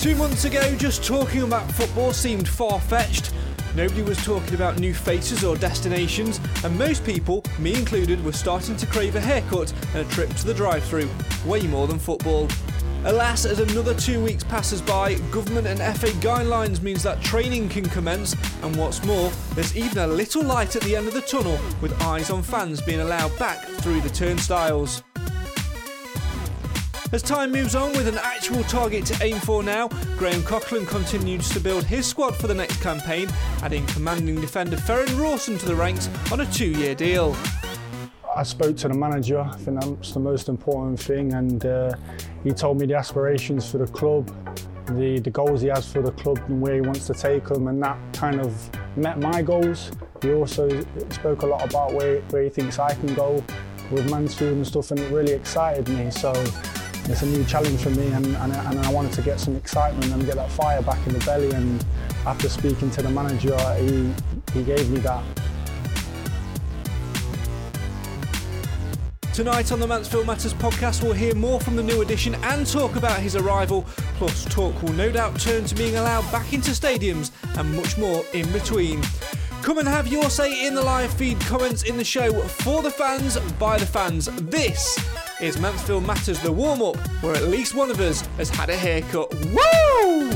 Two months ago, just talking about football seemed far-fetched. Nobody was talking about new faces or destinations, and most people, me included, were starting to crave a haircut and a trip to the drive-through, way more than football. Alas, as another 2 weeks passes by, government and FA guidelines means that training can commence, and what's more, there's even a little light at the end of the tunnel, with eyes on fans being allowed back through the turnstiles. As time moves on with an actual target to aim for now, Graham Coughlan continues to build his squad for the next campaign, adding commanding defender Farrend Rawson to the ranks on a 2-year deal. I spoke to the manager, I think that's the most important thing, and he told me the aspirations for the club, the goals he has for the club and where he wants to take them, and that kind of met my goals. He also spoke a lot about where he thinks I can go with Mansfield and stuff, and it really excited me. So it's a new challenge for me, and I wanted to get some excitement and get that fire back in the belly, and after speaking to the manager, he gave me that. Tonight on the Mansfield Matters podcast, we'll hear more from the new addition and talk about his arrival, plus talk will no doubt turn to being allowed back into stadiums and much more in between. Come and have your say in the live feed comments in the show for the fans, by the fans. This is Mansfield Matters, the warm-up, where at least one of us has had a haircut. Woo!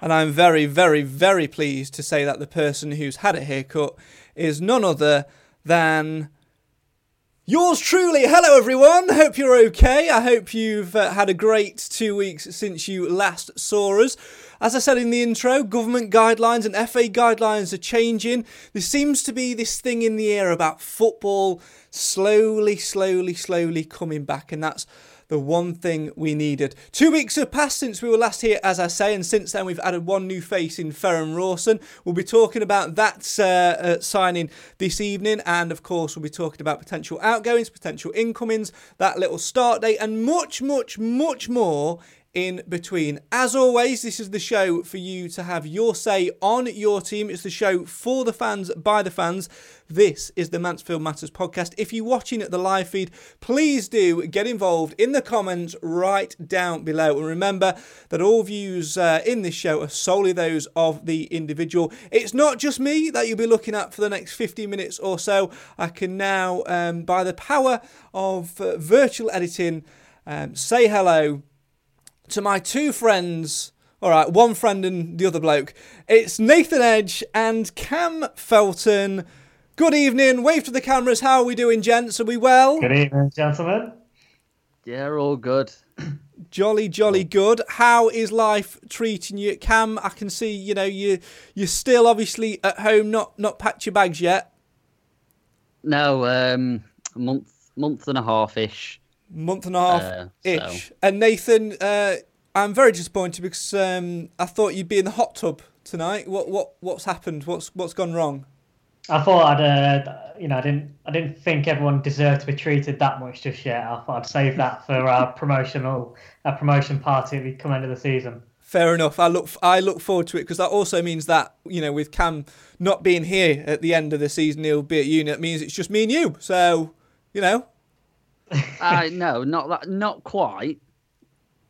And I'm very, very, very pleased to say that the person who's had a haircut is none other than yours truly. Hello everyone, hope you're okay. I hope you've had a great 2 weeks since you last saw us. As I said in the intro, government guidelines and FA guidelines are changing. There seems to be this thing in the air about football slowly coming back, and that's the one thing we needed. 2 weeks have passed since we were last here, as I say, and since then we've added one new face in Farrend Rawson. We'll be talking about that signing this evening, and of course we'll be talking about potential outgoings, potential incomings, that little start date, and much more in between. As always, this is the show for you to have your say on your team. It's the show for the fans, by the fans. This is the Mansfield Matters podcast. If you're watching at the live feed, please do get involved in the comments right down below. And remember that all views in this show are solely those of the individual. It's not just me that you'll be looking at for the next 50 minutes or so. I can now, by the power of virtual editing, say hello to my two friends, all right, one friend and the other bloke. It's Nathan Edge and Cam Felton. Good evening. Wave to the cameras. How are we doing, gents? Are we well? Good evening, gentlemen. Yeah, we're all good. Jolly good. How is life treating you, Cam? I can see, you know, you're still obviously at home, not packed your bags yet. No, month and a half ish. Month and a half-ish. And Nathan, I'm very disappointed because I thought you'd be in the hot tub tonight. What's happened? What's gone wrong? I thought I didn't think everyone deserved to be treated that much just yet. I thought I'd save that for our promotion party at the come end of the season. Fair enough. I look forward to it, because that also means that, you know, with Cam not being here at the end of the season, he'll be at uni. It means it's just me and you. So, you know. No, not that. Not quite.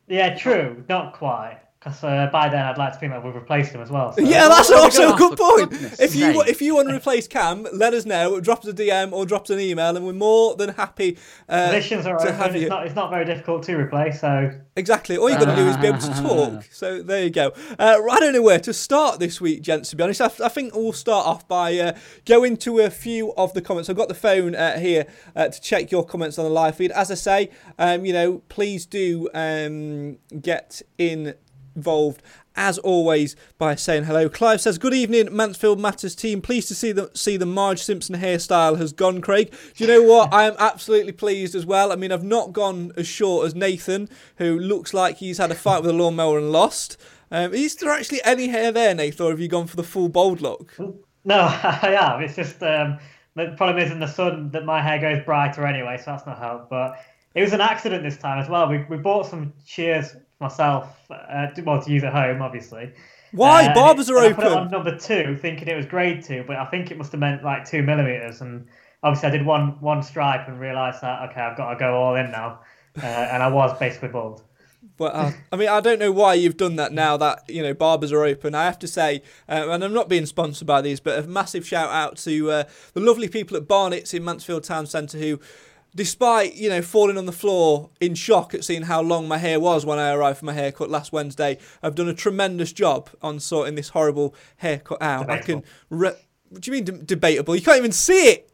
Yeah, true. Not quite. Because by then I'd like to think that we'll replace him as well. So. Yeah, that's also a good point. If you want to replace Cam, let us know. Drop us a DM or drop us an email, and we're more than happy. Positions are open. It's not very difficult to replace. So exactly, all you've got to do is be able to talk. So there you go. I don't know where to start this week, gents. To be honest, I think we'll start off by going to a few of the comments. I've got the phone here to check your comments on the live feed. As I say, you know, please do get in. Involved as always by saying hello. Clive says, good evening, Mansfield Matters team. Pleased to see the Marge Simpson hairstyle has gone, Craig. Do you know what? I am absolutely pleased as well. I mean, I've not gone as short as Nathan, who looks like he's had a fight with a lawnmower and lost. Is there actually any hair there, Nathan, or have you gone for the full bald look? No, I have. It's just the problem is in the sun that my hair goes brighter anyway, so that's not help. But it was an accident this time as well. We bought some shears myself, to use at home, obviously. Why? Barbers are open. I put it on number 2, thinking it was grade 2, but I think it must have meant like 2 millimetres. And obviously, I did one stripe and realised that, okay, I've got to go all in now. And I was basically bald. But I mean, I don't know why you've done that now that, you know, barbers are open. I have to say, and I'm not being sponsored by these, but a massive shout out to the lovely people at Barnett's in Mansfield Town Centre who, despite, you know, falling on the floor in shock at seeing how long my hair was when I arrived for my haircut last Wednesday, I've done a tremendous job on sorting this horrible haircut out. Debatable. What do you mean debatable? You can't even see it.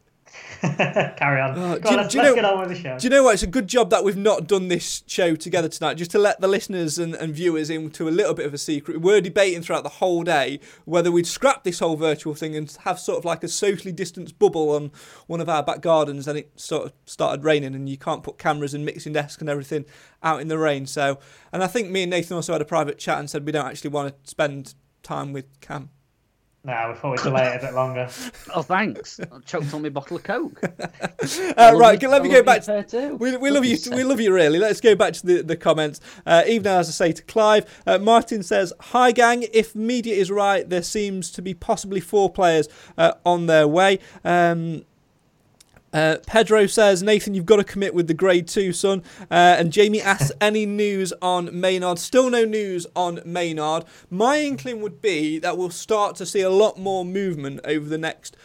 Carry on. Let's get on with the show. Do you know what? It's a good job that we've not done this show together tonight, just to let the listeners and viewers into a little bit of a secret. We're debating throughout the whole day whether we'd scrap this whole virtual thing and have sort of like a socially distanced bubble on one of our back gardens, and it sort of started raining and you can't put cameras and mixing desks and everything out in the rain. So, and I think me and Nathan also had a private chat and said we don't actually want to spend time with Cam. No, we thought we'd delay it a bit longer. Oh, thanks. I choked on my bottle of Coke. Right, let me go back to... We love you, we love you, really. Let's go back to the comments. Even as I say to Clive, Martin says, hi, gang. If media is right, there seems to be possibly 4 players on their way. Pedro says, Nathan, you've got to commit with the grade 2, son. And Jamie asks, any news on Maynard? Still no news on Maynard. My inkling would be that we'll start to see a lot more movement over the next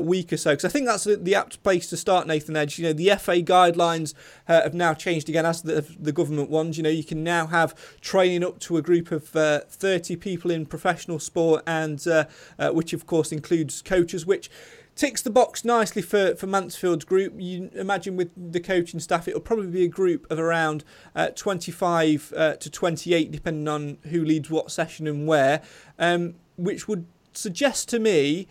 week or so, because I think that's the apt place to start, Nathan Edge. You know, the FA guidelines have now changed again, as the government ones. You know, you can now have training up to a group of 30 people in professional sport, and which of course includes coaches, which ticks the box nicely for Mansfield's group. You imagine with the coaching staff, it'll probably be a group of around 25 to 28, depending on who leads what session and where, which would suggest to me,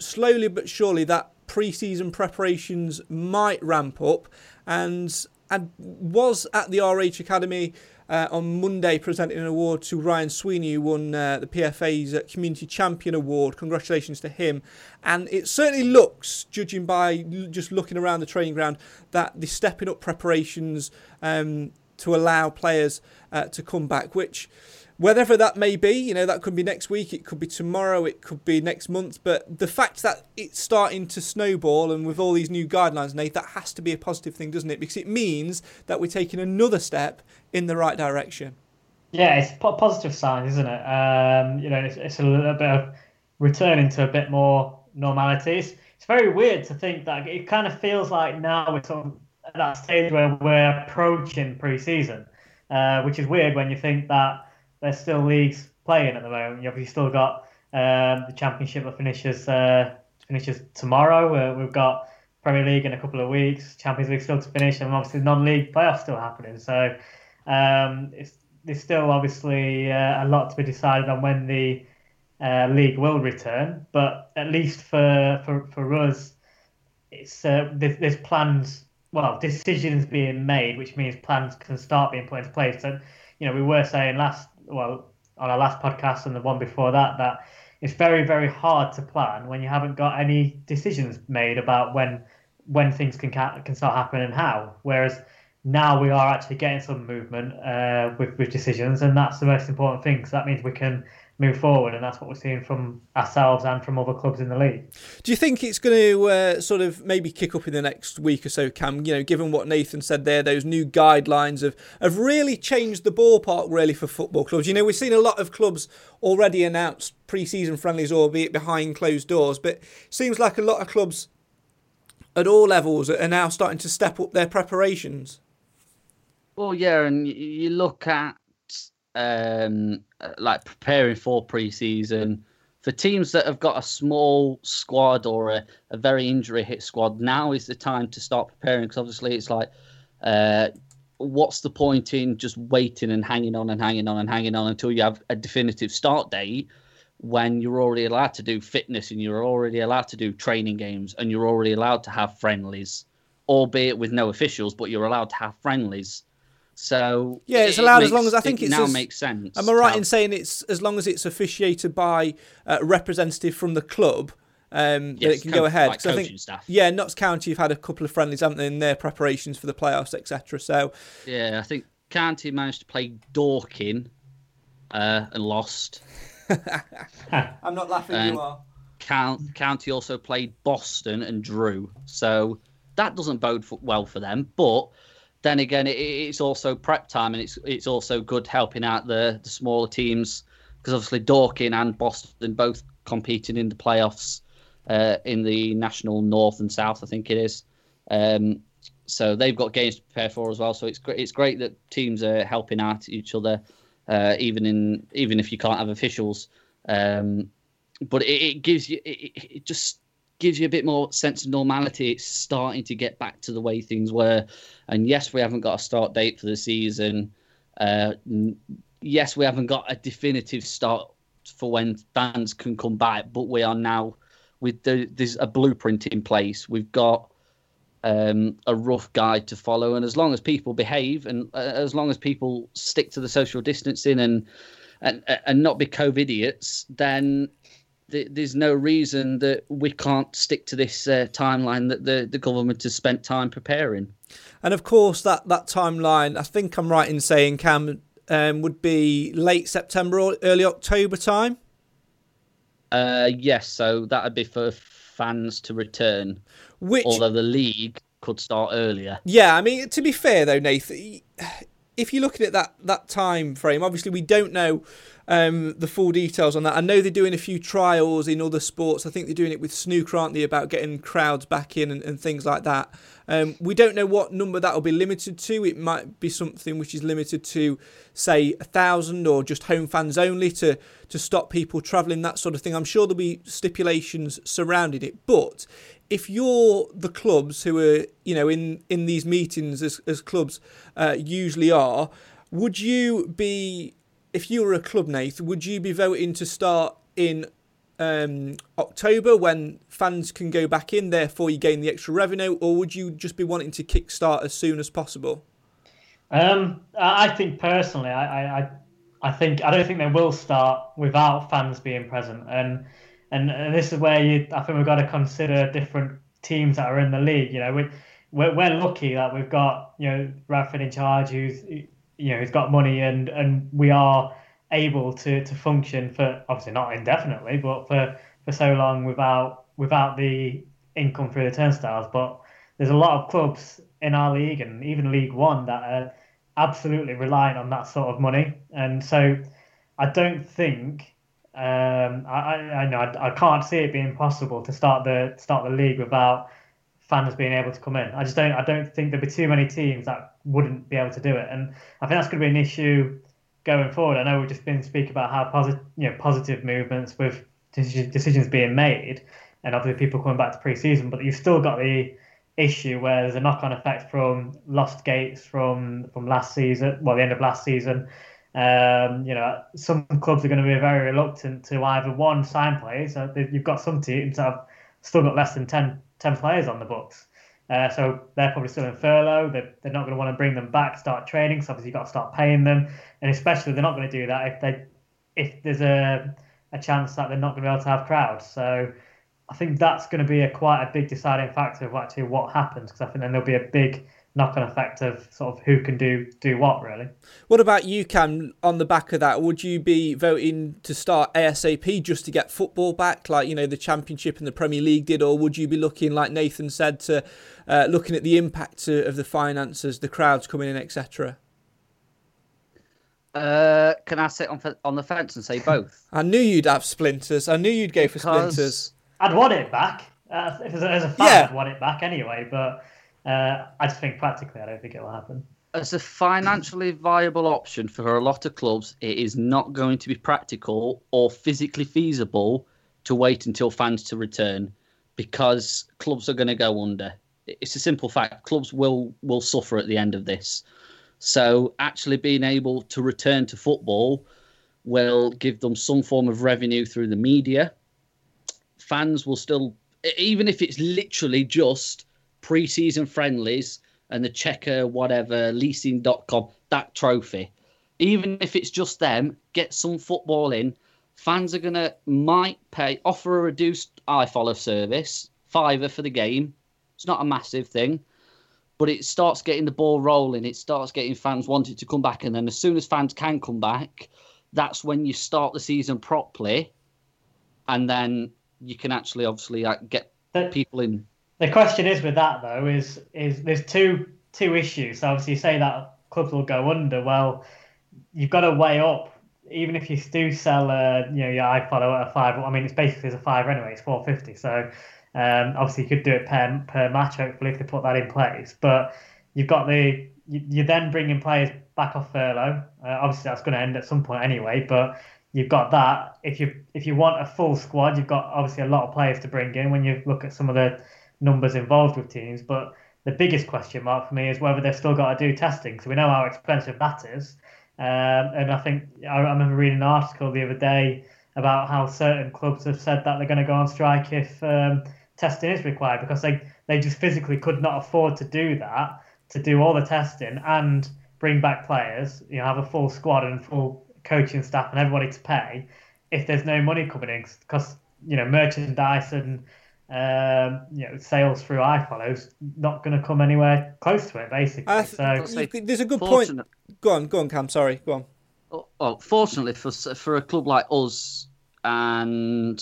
slowly but surely, that pre-season preparations might ramp up. And I was at the RH Academy on Monday presenting an award to Ryan Sweeney, who won the PFA's Community Champion Award. Congratulations to him. And it certainly looks, judging by just looking around the training ground, that the stepping up preparations to allow players to come back, which, whatever that may be, you know, that could be next week, it could be tomorrow, it could be next month, but the fact that it's starting to snowball, and with all these new guidelines, Nate, that has to be a positive thing, doesn't it? Because it means that we're taking another step in the right direction. Yeah, it's a positive sign, isn't it? You know, it's a little bit of returning to a bit more normality. It's very weird to think that it kind of feels like now we're sort of at that stage where we're approaching pre-season, which is weird when you think that there's still leagues playing at the moment. You've still got the Championship that finishes tomorrow. We've got Premier League in a couple of weeks, Champions League still to finish, and obviously non-league playoffs still happening. So there's still obviously a lot to be decided on when the league will return. But at least for us, it's there's plans. Well, decisions being made, which means plans can start being put into place. And you know, we were saying on our last podcast and the one before that it's very, very hard to plan when you haven't got any decisions made about when things can start happening and how. Whereas now we are actually getting some movement with decisions, and that's the most important thing, because that means we can move forward, and that's what we're seeing from ourselves and from other clubs in the league. Do you think it's going to sort of maybe kick up in the next week or so, Cam? You know, given what Nathan said there, those new guidelines have really changed the ballpark really for football clubs. You know, we've seen a lot of clubs already announce pre-season friendlies, albeit behind closed doors, but it seems like a lot of clubs at all levels are now starting to step up their preparations. Well, yeah, and you look at like preparing for pre-season for teams that have got a small squad or a very injury hit squad. Now is the time to start preparing, because obviously it's like what's the point in just waiting and hanging on until you have a definitive start date, when you're already allowed to do fitness and you're already allowed to do training games and you're already allowed to have friendlies, albeit with no officials, but you're allowed to have friendlies. So yeah, it's allowed as long as I think it now makes sense. Am I right in saying it's as long as it's officiated by a representative from the club that it can go ahead? Like coaching staff. Yeah, Notts County have had a couple of friendlies, haven't they, in their preparations for the playoffs, etc. So yeah, I think County managed to play Dorking and lost. I'm not laughing. You are. County also played Boston and drew. So that doesn't bode well for them, but. Then again, it's also prep time, and it's also good helping out the smaller teams, because obviously Dorking and Boston both competing in the playoffs in the National North and South, I think it is. So they've got games to prepare for as well. So it's great that teams are helping out each other, even if you can't have officials. But it just gives you a bit more sense of normality. It's starting to get back to the way things were. And yes, we haven't got a start date for the season. Yes, we haven't got a definitive start for when fans can come back, but we are now with there's a blueprint in place. We've got a rough guide to follow. And as long as people behave and as long as people stick to the social distancing and not be COVID idiots, then there's no reason that we can't stick to this timeline that the government has spent time preparing. And of course, that timeline, I think I'm right in saying, Cam, would be late September or early October time? Yes, so that would be for fans to return, although the league could start earlier. Yeah, I mean, to be fair though, Nathan, if you're looking at that time frame, obviously we don't know the full details on that. I know they're doing a few trials in other sports. I think they're doing it with snooker, aren't they, about getting crowds back in and things like that. We don't know what number that will be limited to. It might be something which is limited to, say, 1,000 or just home fans only to stop people travelling, that sort of thing. I'm sure there'll be stipulations surrounding it. But if you're the clubs who are, you know, in these meetings, as clubs usually are, would you be, if you were a club, Nath, would you be voting to start in October when fans can go back in, therefore you gain the extra revenue, or would you just be wanting to kickstart as soon as possible? I think personally, I don't think they will start without fans being present. And this is where I think we've got to consider different teams that are in the league. You know, we're lucky that we've got, you know, Radford in charge, who's, you know, who's got money, and we are able to function for, obviously not indefinitely, but for so long without the income through the turnstiles. But there's a lot of clubs in our league and even League One that are absolutely reliant on that sort of money, and so I don't think. I can't see it being possible to start the league without fans being able to come in. I don't think there'd be too many teams that wouldn't be able to do it, and I think that's going to be an issue going forward. I know we've just been speaking about how positive movements with decisions being made, and obviously people coming back to pre-season, but you've still got the issue where there's a knock-on effect from lost gates from last season, well, the end of last season. You know, some clubs are going to be very reluctant to either one sign players. You've got some teams that have still got less than 10 players on the books, so they're probably still in furlough. They're not going to want to bring them back, start training, so obviously you've got to start paying them, and especially they're not going to do that if there's a a chance that they're not going to be able to have crowds. So I think that's going to be quite a big deciding factor of actually what happens, because I think then there'll be a big knock-on effect of sort of who can do what, really. What about you, Cam, on the back of that? Would you be voting to start ASAP just to get football back, like, you know, the Championship and the Premier League did, or would you be looking, like Nathan said, to looking at the impact of the finances, the crowds coming in, etc.? Can I sit on the fence and say both? I knew you'd have splinters. I knew you'd go for splinters. I'd want it back. As a fan, yeah. I'd want it back anyway, but... I just think practically I don't think it will happen. As a financially viable option for a lot of clubs, it is not going to be practical or physically feasible to wait until fans to return, because clubs are going to go under. It's a simple fact. Clubs will suffer at the end of this. So actually being able to return to football will give them some form of revenue through the media. Fans will still, even if it's literally just pre-season friendlies and the Checker, whatever, leasing.com, that trophy. Even if it's just them, get some football in. Fans are going to, might pay, offer a reduced iFollow service, fiver for the game. It's not a massive thing, but it starts getting the ball rolling. It starts getting fans wanting to come back. And then as soon as fans can come back, that's when you start the season properly. And then you can actually obviously get people in. The question is with that, though, is there's two issues. So obviously you say that clubs will go under. Well, you've got to weigh up, even if you do sell your iFollow at a £5, I mean, it's basically as a £5 anyway, it's £4.50. So obviously you could do it per match, hopefully, if they put that in place. But you've got you're then bringing players back off furlough. Obviously that's going to end at some point anyway, but... You've got that. If you want a full squad, you've got obviously a lot of players to bring in when you look at some of the numbers involved with teams. But the biggest question mark for me is whether they've still got to do testing. So we know how expensive that is. And I think I remember reading an article the other day about how certain clubs have said that they're going to go on strike if testing is required, because they just physically could not afford to do that, to do all the testing and bring back players, you know, have a full squad and full coaching staff and everybody to pay if there's no money coming in, because, you know, merchandise and sales through iFollow's not going to come anywhere close to it, basically. There's a good point. Go on, Cam. Sorry, go on. Well, fortunately for a club like us and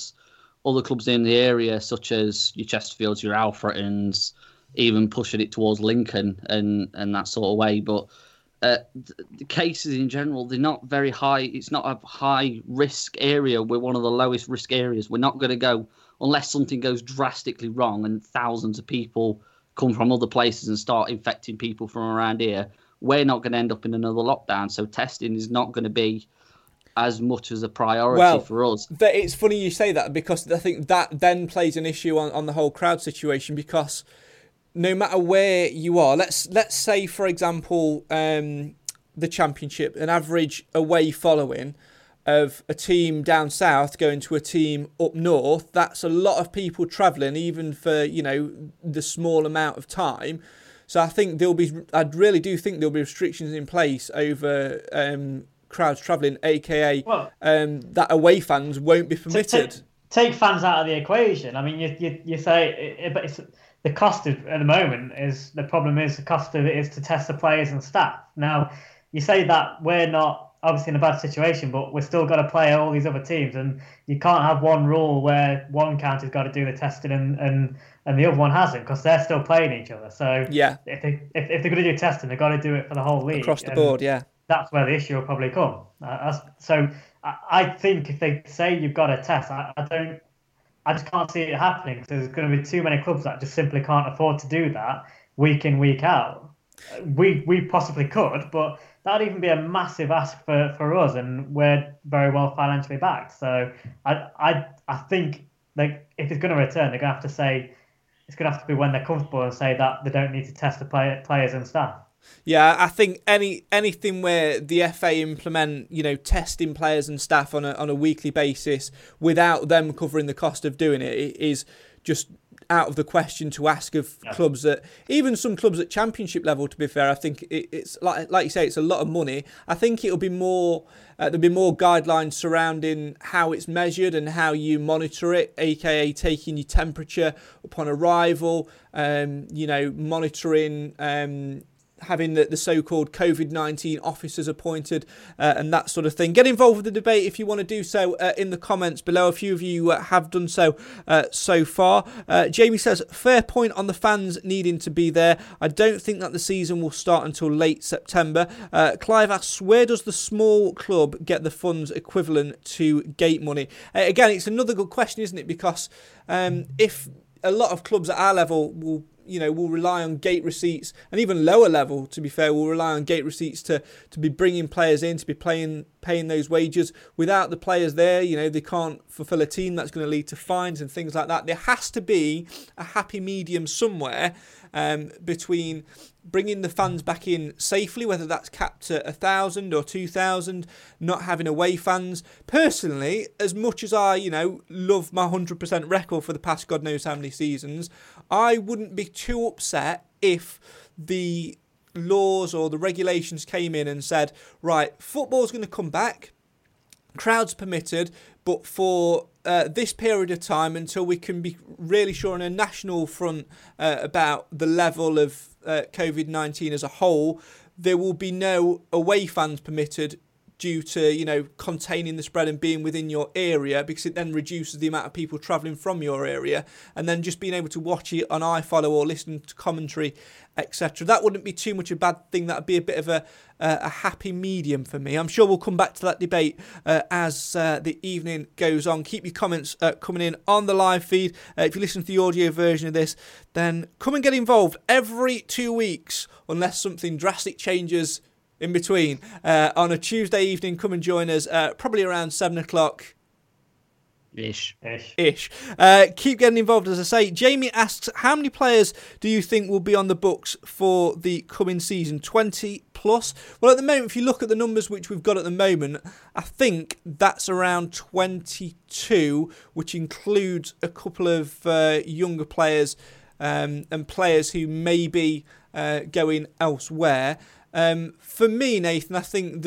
other clubs in the area, such as your Chesterfields, your Alfretons, even pushing it towards Lincoln and that sort of way, but. The cases in general, they're not very high. It's not a high risk area. We're one of the lowest risk areas. We're not going to go unless something goes drastically wrong and thousands of people come from other places and start infecting people from around here. We're not going to end up in another lockdown. So testing is not going to be as much as a priority for us. But it's funny you say that, because I think that then plays an issue on the whole crowd situation, because no matter where you are, let's say, for example, the Championship, an average away following of a team down south going to a team up north, that's a lot of people travelling, even for, you know, the small amount of time. So I think I really do think there'll be restrictions in place over crowds travelling, aka that away fans won't be permitted. Take fans out of the equation. I mean, you say, but it's... The cost at the moment is, the problem is the cost of it is to test the players and staff. Now, you say that we're not obviously in a bad situation, but we're still got to play all these other teams, and you can't have one rule where one county's got to do the testing and the other one hasn't, because they're still playing each other. So yeah, if they're going to do testing, they've got to do it for the whole league. Across the board, yeah. That's where the issue will probably come. So I think if they say you've got to test, I just can't see it happening, because there's going to be too many clubs that just simply can't afford to do that week in, week out. We possibly could, but that would even be a massive ask for us, and we're very well financially backed. So I think, like, if it's going to return, they're going to have to say, it's going to have to be when they're comfortable and say that they don't need to test the players and staff. Yeah, I think anything where the FA implement, you know, testing players and staff on a weekly basis without them covering the cost of doing it is just out of the question to ask of clubs that, even some clubs at Championship level, to be fair. I think it's like you say, it's a lot of money. I think it'll be more, there'll be more guidelines surrounding how it's measured and how you monitor it, aka taking your temperature upon arrival, monitoring, having the so-called COVID-19 officers appointed and that sort of thing. Get involved with the debate if you want to do so in the comments below. A few of you have done so so far. Jamie says, fair point on the fans needing to be there. I don't think that the season will start until late September. Clive asks, where does the small club get the funds equivalent to gate money? Again, it's another good question, isn't it? Because if a lot of clubs at our level will rely on gate receipts, and even lower level, to be fair, will rely on gate receipts to be bringing players in, to be paying those wages. Without the players there, they can't fulfil a team. That's going to lead to fines and things like that. There has to be a happy medium somewhere between bringing the fans back in safely, whether that's capped at 1,000 or 2,000, not having away fans. Personally, as much as I, love my 100% record for the past God knows how many seasons, I wouldn't be too upset if the laws or the regulations came in and said, right, football's going to come back, crowds permitted, but for this period of time until we can be really sure on a national front about the level of COVID-19 as a whole, there will be no away fans permitted due to, containing the spread and being within your area, because it then reduces the amount of people travelling from your area, and then just being able to watch it on iFollow or listen to commentary, etc. That wouldn't be too much a bad thing. That would be a bit of a happy medium for me. I'm sure we'll come back to that debate as the evening goes on. Keep your comments coming in on the live feed. If you listen to the audio version of this, then come and get involved every 2 weeks, unless something drastic changes in between. On a Tuesday evening, come and join us, probably around 7 o'clock. Ish. Keep getting involved, as I say. Jamie asks, how many players do you think will be on the books for the coming season? 20 plus? Well, at the moment, if you look at the numbers which we've got at the moment, I think that's around 22, which includes a couple of younger players and players who may be going elsewhere. For me, Nathan, I think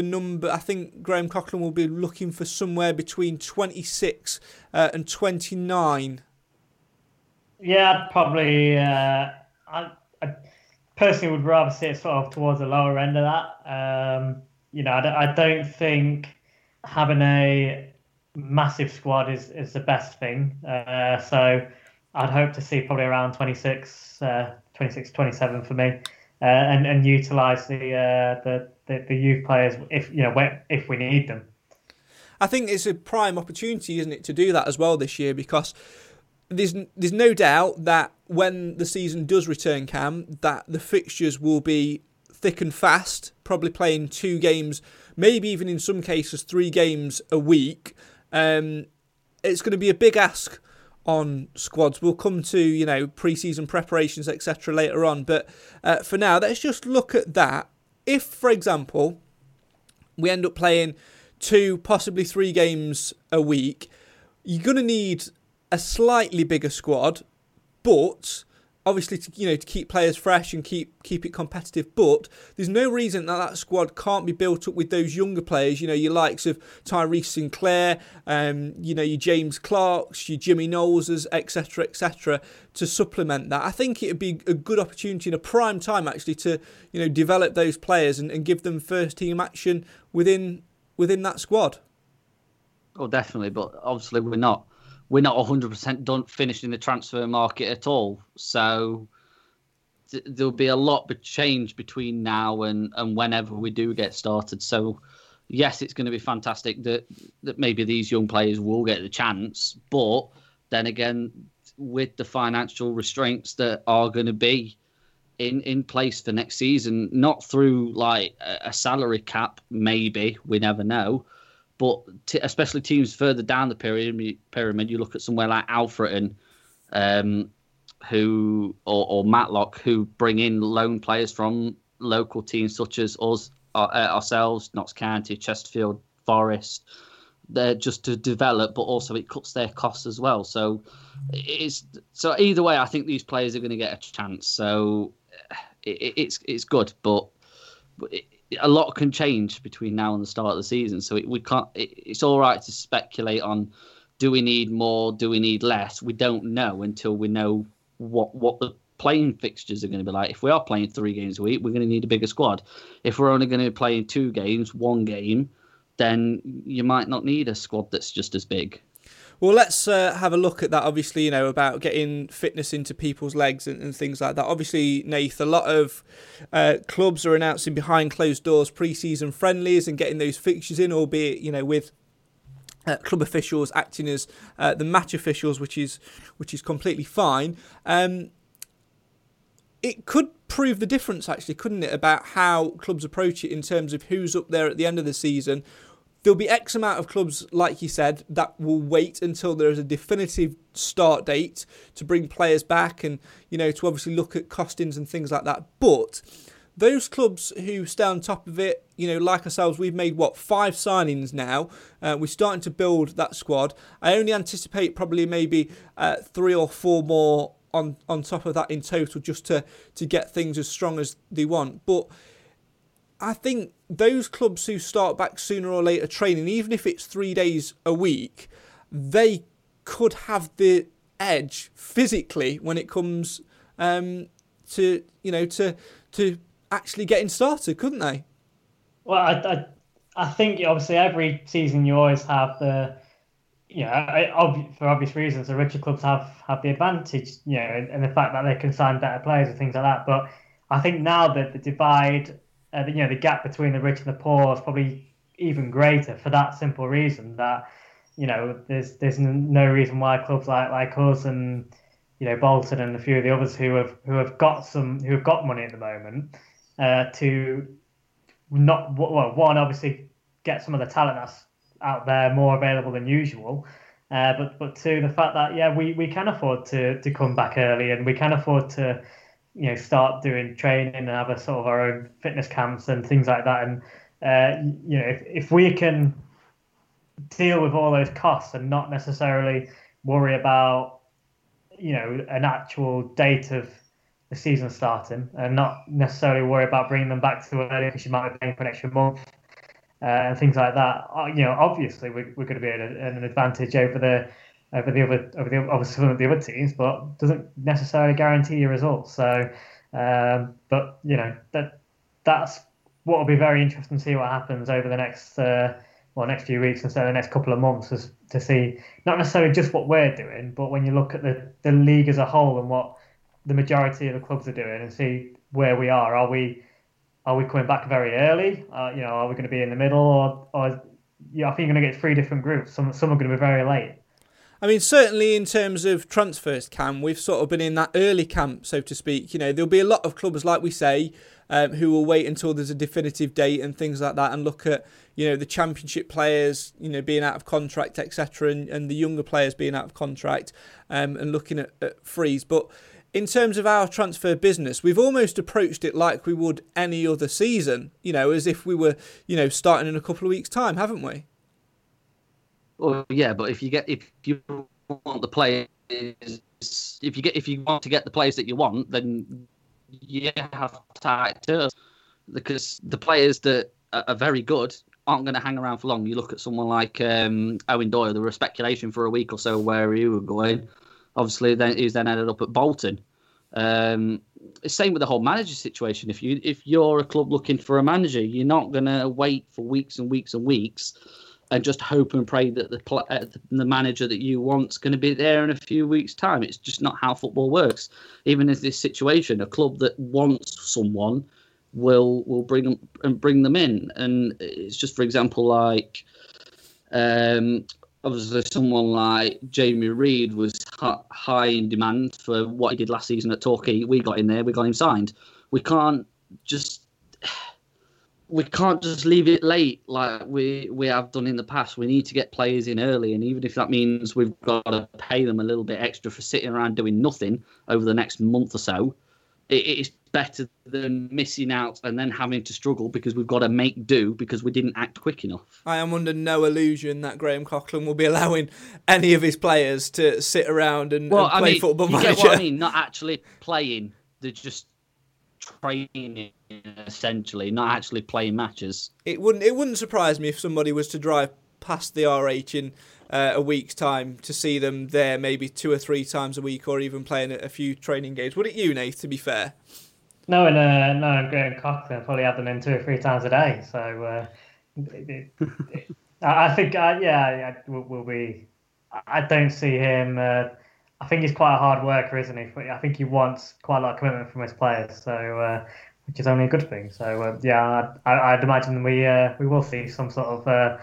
Graham Coughlan will be looking for somewhere between 26 and 29. Yeah, probably. I personally would rather see it sort of towards the lower end of that. I don't think having a massive squad is the best thing. So I'd hope to see probably around 26, 27 for me. And utilise the youth players if we need them. I think it's a prime opportunity, isn't it, to do that as well this year, because there's no doubt that when the season does return, Cam, that the fixtures will be thick and fast, probably playing 2 games, maybe even in some cases 3 games a week. It's going to be a big ask on squads. We'll come to pre-season preparations, etc. later on, but for now, let's just look at that. If, for example, we end up playing 2, possibly 3 games a week, you're going to need a slightly bigger squad, but obviously to keep players fresh and keep it competitive. But there's no reason that squad can't be built up with those younger players. Your likes of Tyrese Sinclair, your James Clarks, your Jimmy Knowleses, etc., to supplement that. I think it would be a good opportunity and a prime time actually to develop those players and give them first team action within that squad. Oh, definitely, but obviously we're not. We're not 100% done finishing the transfer market at all. So there'll be a lot of change between now and whenever we do get started. So, yes, it's going to be fantastic that maybe these young players will get the chance. But then again, with the financial restraints that are going to be in place for next season, not through like a salary cap, maybe, we never know. But especially teams further down the pyramid, you look at somewhere like Alfreton, or Matlock, who bring in loan players from local teams such as us, ourselves, Notts County, Chesterfield, Forest. there just to develop, but also it cuts their costs as well. So either way, I think these players are going to get a chance. So it's good, but a lot can change between now and the start of the season. So it's all right to speculate on, do we need more? Do we need less? We don't know until we know what the playing fixtures are going to be like. If we are playing 3 games a week, we're going to need a bigger squad. If we're only going to be playing 2 games, 1 game, then you might not need a squad that's just as big. Well, let's have a look at that, obviously, you know, about getting fitness into people's legs and things like that. Obviously, Nath, a lot of clubs are announcing behind closed doors pre-season friendlies and getting those fixtures in, albeit, you know, with club officials acting as the match officials, which is completely fine. It could prove the difference, actually, couldn't it, about how clubs approach it in terms of who's up there at the end of the season. There'll be X amount of clubs, like you said, that will wait until there is a definitive start date to bring players back and, you know, to obviously look at costings and things like that. But those clubs who stay on top of it, you know, like ourselves, we've made, 5 signings now. We're starting to build that squad. I only anticipate probably maybe 3 or 4 more on top of that in total, just to get things as strong as they want. But I think those clubs who start back sooner or later training, even if it's 3 days a week, they could have the edge physically when it comes to actually getting started, couldn't they? Well, I think obviously every season you always have for obvious reasons, the richer clubs have the advantage, you know, and the fact that they can sign better players and things like that. But I think now that the divide, the gap between the rich and the poor is probably even greater for that simple reason that, you know, there's no reason why clubs like us and, you know, Bolton and a few of the others who have got money at the moment to not, one, obviously get some of the talent that's out there more available than usual, but two, the fact that we can afford to come back early and we can afford to, you know, start doing training and have a sort of our own fitness camps and things like that. And, you know, if we can deal with all those costs and not necessarily worry about, you know, an actual date of the season starting and not necessarily worry about bringing them back to early because you might be paying for an extra month and things like that, you know, obviously we're going to be at an advantage over the other teams, but doesn't necessarily guarantee your results. So, but you know, that's what will be very interesting to see what happens over the next few weeks and so the next couple of months, is to see not necessarily just what we're doing, but when you look at the league as a whole and what the majority of the clubs are doing and see where we are. Are we coming back very early? You know, are we going to be in the middle or I think you're going to get 3 different groups. Some are going to be very late. I mean, certainly in terms of transfers, Cam, we've sort of been in that early camp, so to speak. You know, there'll be a lot of clubs, like we say, who will wait until there's a definitive date and things like that and look at, you know, the championship players, you know, being out of contract, etc., and the younger players being out of contract and looking at frees. But in terms of our transfer business, we've almost approached it like we would any other season, you know, as if we were, you know, starting in a couple of weeks' time, haven't we? Well, yeah, but if you want to get the players that you want, then you have tight terms, because the players that are very good aren't going to hang around for long. You look at someone like Owen Doyle. There was speculation for a week or so where he was going. Obviously, then he's ended up at Bolton. Same with the whole manager situation. If you're a club looking for a manager, you're not going to wait for weeks and weeks and weeks and just hope and pray that the manager that you want's going to be there in a few weeks' time. It's just not how football works. Even in this situation, a club that wants someone will bring them in. And it's just, for example, like obviously someone like Jamie Reid was high in demand for what he did last season at Torquay. We got in there, we got him signed. We can't just leave it late like we have done in the past. We need to get players in early, and even if that means we've got to pay them a little bit extra for sitting around doing nothing over the next month or so, it is better than missing out and then having to struggle because we've got to make do because we didn't act quick enough. I am under no illusion that Graham Coughlan will be allowing any of his players to sit around and play football manager. You get what I mean? Not actually playing. They're just training, essentially, not actually playing matches. It wouldn't surprise me if somebody was to drive past the RH in a week's time to see them there maybe 2 or 3 times a week or even playing a few training games. Would it you, Nath, to be fair? No, Graham Coughlan probably had them in 2 or 3 times a day. So I don't see him... I think he's quite a hard worker, isn't he? I think he wants quite a lot of commitment from his players, so which is only a good thing. So I'd imagine we will see some sort of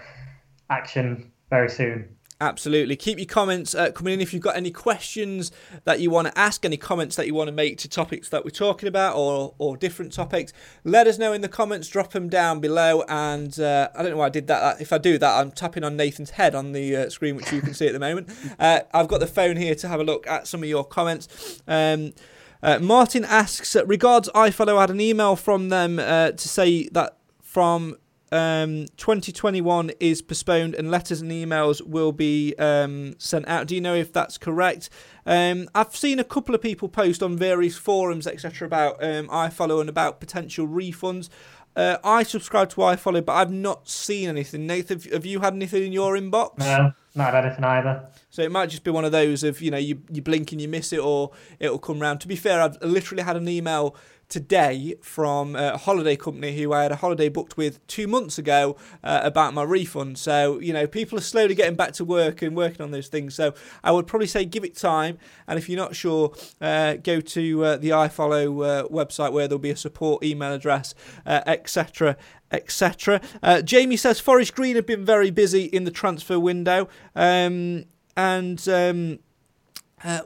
action very soon. Absolutely. Keep your comments coming in. If you've got any questions that you want to ask, any comments that you want to make to topics that we're talking about or different topics, let us know in the comments, drop them down below. And I don't know why I did that. If I do that, I'm tapping on Nathan's head on the screen, which you can see at the moment. I've got the phone here to have a look at some of your comments. Martin asks, regards iFollow, I had an email from them to say that from... 2021 is postponed and letters and emails will be sent out. Do you know if that's correct? I've seen a couple of people post on various forums, etc., about iFollow and about potential refunds. I subscribe to iFollow, but I've not seen anything. Nathan, have you had anything in your inbox? No, not had anything either. So it might just be one of those of, you blink and you miss it, or it'll come round. To be fair, I've literally had an email today from a holiday company who I had a holiday booked with 2 months ago about my refund. So, people are slowly getting back to work and working on those things. So I would probably say give it time. And if you're not sure, go to the iFollow website where there'll be a support email address, etc., etc. Jamie says Forest Green have been very busy in the transfer window.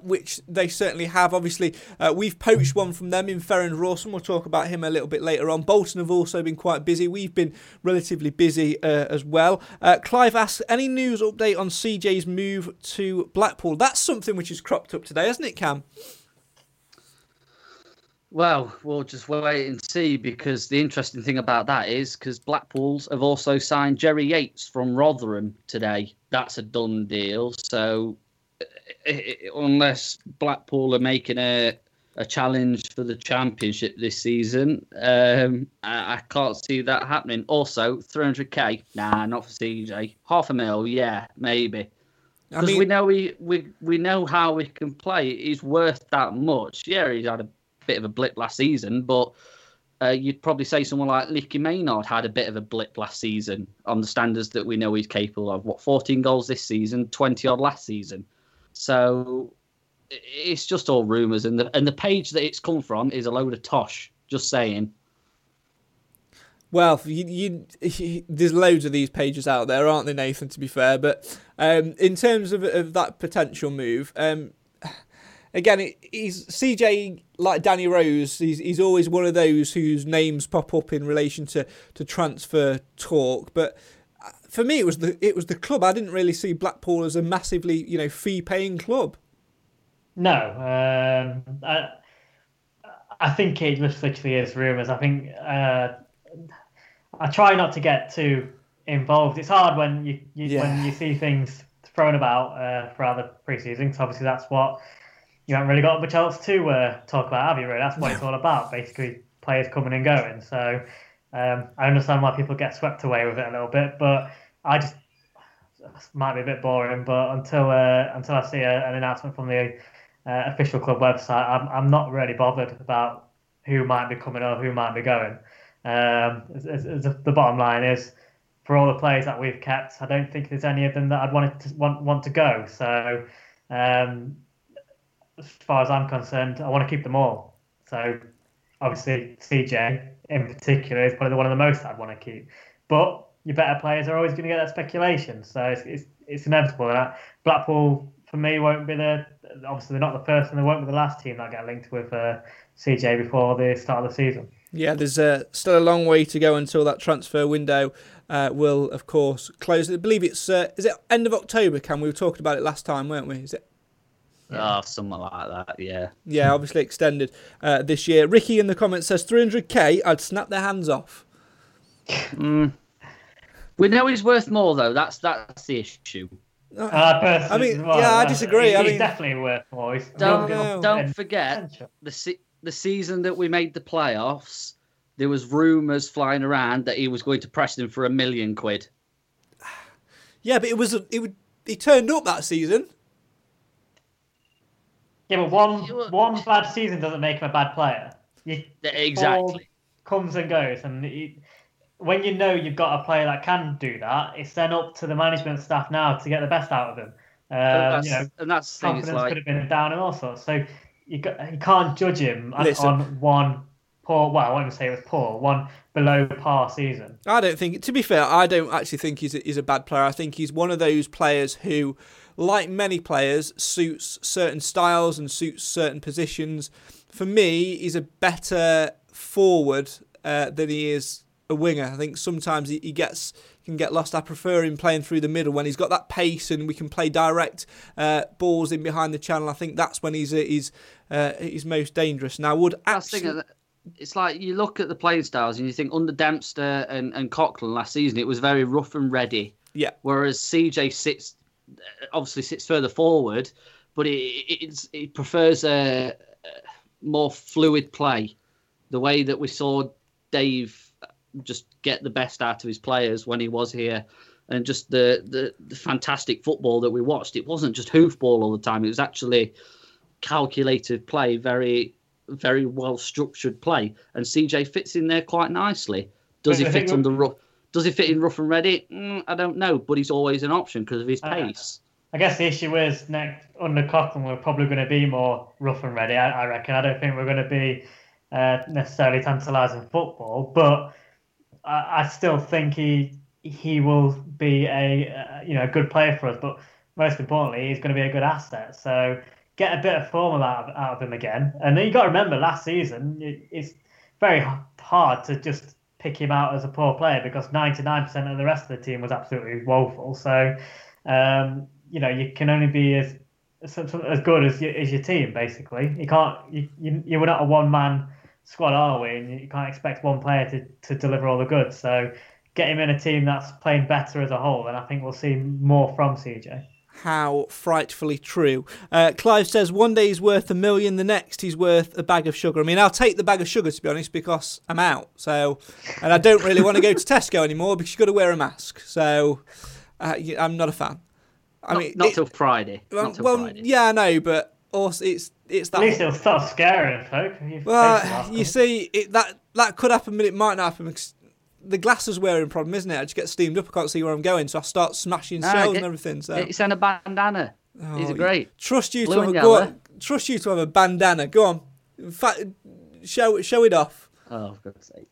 Which they certainly have. Obviously, we've poached one from them in Farrend Rawson. We'll talk about him a little bit later on. Bolton have also been quite busy. We've been relatively busy as well. Clive asks, any news update on CJ's move to Blackpool? That's something which has cropped up today, hasn't it, Cam? Well, we'll just wait and see, because the interesting thing about that is because Blackpool's have also signed Jerry Yates from Rotherham today. That's a done deal. So unless Blackpool are making a challenge for the Championship this season, I can't see that happening. Also, 300k, nah, not for CJ. £500,000, yeah, maybe. Because we know we know how we can play. He's worth that much. Yeah, he's had a bit of a blip last season, but you'd probably say someone like Nicky Maynard had a bit of a blip last season on the standards that we know he's capable of. What, 14 goals this season, 20-odd last season. So it's just all rumours, and the page that it's come from is a load of tosh. Just saying. Well, there's loads of these pages out there, aren't there, Nathan? To be fair, but in terms of that potential move, again, he's CJ, like Danny Rose. He's always one of those whose names pop up in relation to transfer talk, but. For me, it was the club. I didn't really see Blackpool as a massively, fee-paying club. No, I think it literally is rumours. I think I try not to get too involved. It's hard when you see things thrown about throughout the pre-season, because obviously that's what you haven't really got much else to talk about, have you? Really, that's what it's all about. Basically, players coming and going. So. I understand why people get swept away with it a little bit, but might be a bit boring. But until I see an announcement from the official club website, I'm not really bothered about who might be coming or who might be going. The bottom line is, for all the players that we've kept, I don't think there's any of them that I'd want to go. So as far as I'm concerned, I want to keep them all. So obviously CJ. In particular, is probably one of the most I'd want to keep. But your better players are always going to get that speculation, so it's inevitable. That Blackpool, for me, won't be the... Obviously, they're not the first and they won't be the last team that get linked with CJ before the start of the season. Yeah, there's still a long way to go until that transfer window will, of course, close. I believe it's... is it end of October, Cam? We were talking about it last time, weren't we? Is it? Yeah. Oh, something like that, yeah. Yeah, obviously extended this year. Ricky in the comments says 300k, I'd snap their hands off. We know he's worth more, though. That's the issue. I disagree. He's definitely worth more. Don't forget the season that we made the playoffs, there was rumours flying around that he was going to Preston for £1 million. Yeah, but he turned up that season. Yeah, but one bad season doesn't make him a bad player. Exactly. Comes and goes, and when you know you've got a player that can do that, it's then up to the management staff now to get the best out of them. And that's confidence like could have been down and all sorts. So you can't judge him on one poor. Well, I won't even say it was poor. One below par season. I don't think. To be fair, I don't actually think he's a bad player. I think he's one of those players who, like many players, suits certain styles and suits certain positions. For me, he's a better forward than he is a winger. I think sometimes he can get lost. I prefer him playing through the middle when he's got that pace and we can play direct balls in behind the channel. I think that's when he's most dangerous. And I would absolutely... It's like you look at the playing styles and you think under Dempster and Coughlan last season, it was very rough and ready. Yeah. Whereas CJ obviously sits further forward, but it prefers a more fluid play. The way that we saw Dave just get the best out of his players when he was here, and just the fantastic football that we watched. It wasn't just hoofball all the time. It was actually calculated play, very... very well structured play, and CJ fits in there quite nicely. Does he fit in rough and ready? I don't know, but he's always an option because of his pace. I guess the issue is next under Coughlan we're probably going to be more rough and ready. I reckon. I don't think we're going to be necessarily tantalising football, but I still think he will be a good player for us. But most importantly, he's going to be a good asset. So. Get a bit of form out of him again. And then you got to remember, last season, it's very hard to just pick him out as a poor player because 99% of the rest of the team was absolutely woeful. So, you can only be as good as your team, basically. You can't, you're not a one-man squad, are we? And you can't expect one player to deliver all the goods. So get him in a team that's playing better as a whole, and I think we'll see more from CJ. How frightfully true. Clive says one day he's worth £1 million, the next he's worth a bag of sugar. I mean, I'll take the bag of sugar, to be honest, because I'm out. So, and I don't really want to go to Tesco anymore because you've got to wear a mask. So I'm not a fan. Not till Friday. Yeah, I know, but also it's that... At least it'll start scaring folk. That could happen, but it might not happen because the glasses wearing problem, isn't it? I just get steamed up. I can't see where I'm going, so I start smashing cells and everything. So it's in a bandana. Oh, is it great? Trust you to have a bandana. Go on, in fact, show it off. Oh, for God's sake!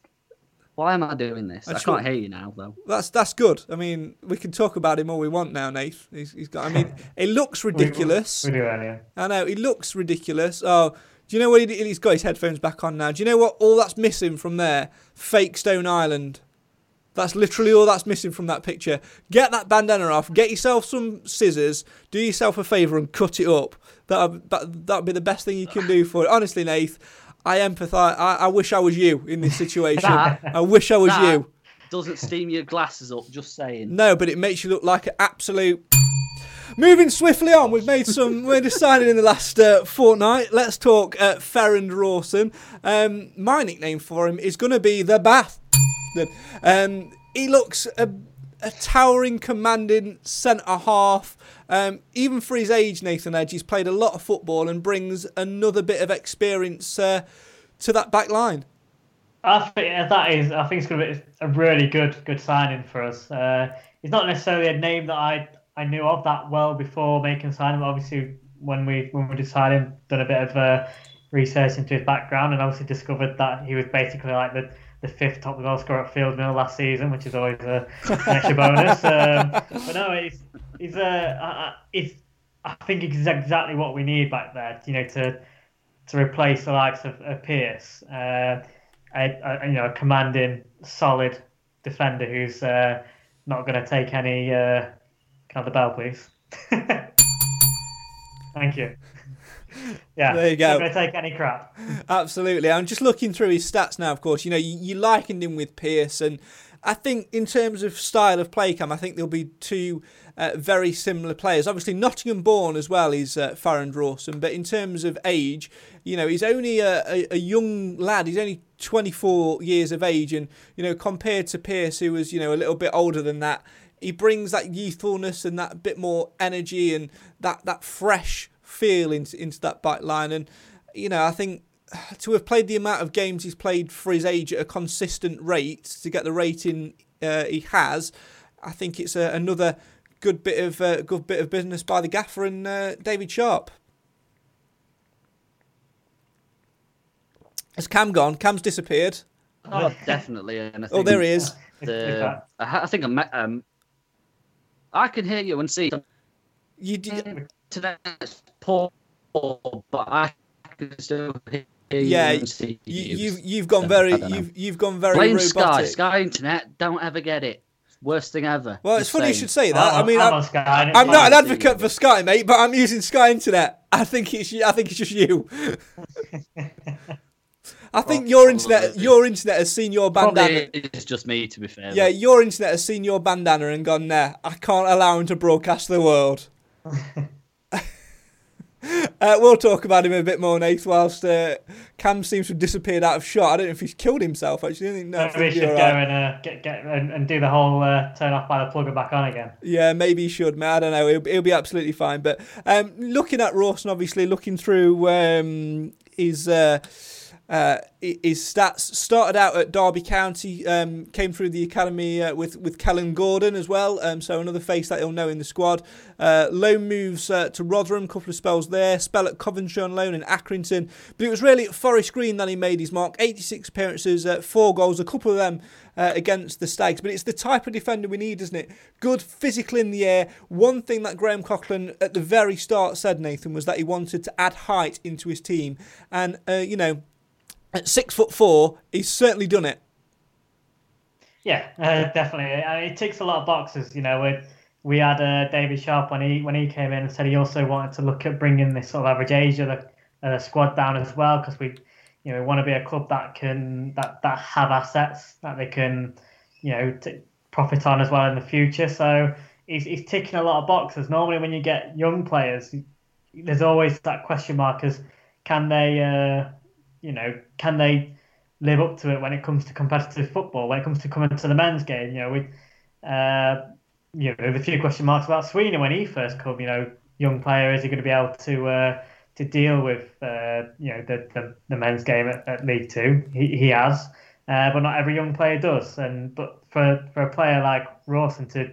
Why am I doing this? I can't hear you now, though. That's good. I mean, we can talk about him all we want now, Nath. He's got. I mean, it looks ridiculous. We do earlier. I know it looks ridiculous. Oh. Do you know what he's got his headphones back on now? Do you know what all that's missing from there? Fake Stone Island. That's literally all that's missing from that picture. Get that bandana off. Get yourself some scissors. Do yourself a favour and cut it up. That'd be the best thing you can do for it. Honestly, Nath, I empathise. I wish I was you in this situation. I wish I was you. Doesn't steam your glasses up, just saying. No, but it makes you look like an absolute... Moving swiftly on, we've decided in the last fortnight. Let's talk Farrend Rawson. My nickname for him is going to be the Bath. He looks a towering, commanding centre-half. Even for his age, Nathan Edge, he's played a lot of football and brings another bit of experience to that back line. I think it's going to be a really good signing for us. He's not necessarily a name that I knew of that well before making signing. Obviously, when we decided, done a bit of research into his background, and obviously discovered that he was basically like the fifth top goal scorer at Field Mill last season, which is always an extra bonus. But no, I think it's exactly what we need back there. You know, to replace the likes of Pierce, a commanding, solid defender who's not going to take any. Can I have the bell, please? Thank you. Yeah, there you go. I'm not going to take any crap. Absolutely. I'm just looking through his stats now, of course. You know, you likened him with Pierce, and I think in terms of style of play, Cam, I think there'll be two very similar players. Obviously, Nottingham born as well is Farrend Rawson, but in terms of age, you know, he's only a young lad. He's only 24 years of age, and, you know, compared to Pierce, who was, you know, a little bit older than that, he brings that youthfulness and that bit more energy and that fresh feel into that back line. And, you know, I think to have played the amount of games he's played for his age at a consistent rate, to get the rating he has, I think it's another good bit of business by the gaffer and David Sharp. Has Cam gone? Cam's disappeared. Oh, definitely. And I think there he is. I think I can hear you and see. You did today. It's poor, but I can still hear. Yeah, you've gone very blame robotic. Sky internet, don't ever get it. Worst thing ever. Well, it's funny you should say that. I mean, I'm not an advocate for Sky, mate, but I'm using Sky internet. I think it's just you. I think your internet has seen your bandana. It's just me, to be fair. Yeah, your internet has seen your bandana and gone, there, I can't allow him to broadcast the world. We'll talk about him a bit more, Nate, whilst Cam seems to have disappeared out of shot. I don't know if he's killed himself, actually. I think, no, maybe he should go and do the whole turn off by the plug and back on again. Yeah, maybe he should, mate. I don't know. He'll be absolutely fine. But looking at Rawson, obviously, looking through his stats, started out at Derby County, came through the academy with Callum Gordon as well, so another face that he'll know in the squad. Loan moves to Rotherham, couple of spells there, spell at Coventry on loan and Accrington, but it was really at Forest Green that he made his mark. 86 appearances, 4 goals, a couple of them against the Stags. But it's the type of defender we need, isn't it? Good, physical in the air. One thing that Graham Coughlan at the very start said, Nathan, was that he wanted to add height into his team, and you know, at 6'4", he's certainly done it. Yeah, definitely. I mean, it ticks a lot of boxes. You know, we had David Sharp when he came in and said he also wanted to look at bringing this sort of average age of the squad down as well, because we want to be a club that can that have assets that they can, you know, profit on as well in the future. So he's ticking a lot of boxes. Normally, when you get young players, there's always that question mark: is can they? You know, can they live up to it when it comes to competitive football? When it comes to coming to the men's game, you know, there's a few question marks about Sweeney when he first come. You know, young player, is he going to be able to deal with the men's game at League Two? He has, but not every young player does. And but for a player like Rawson to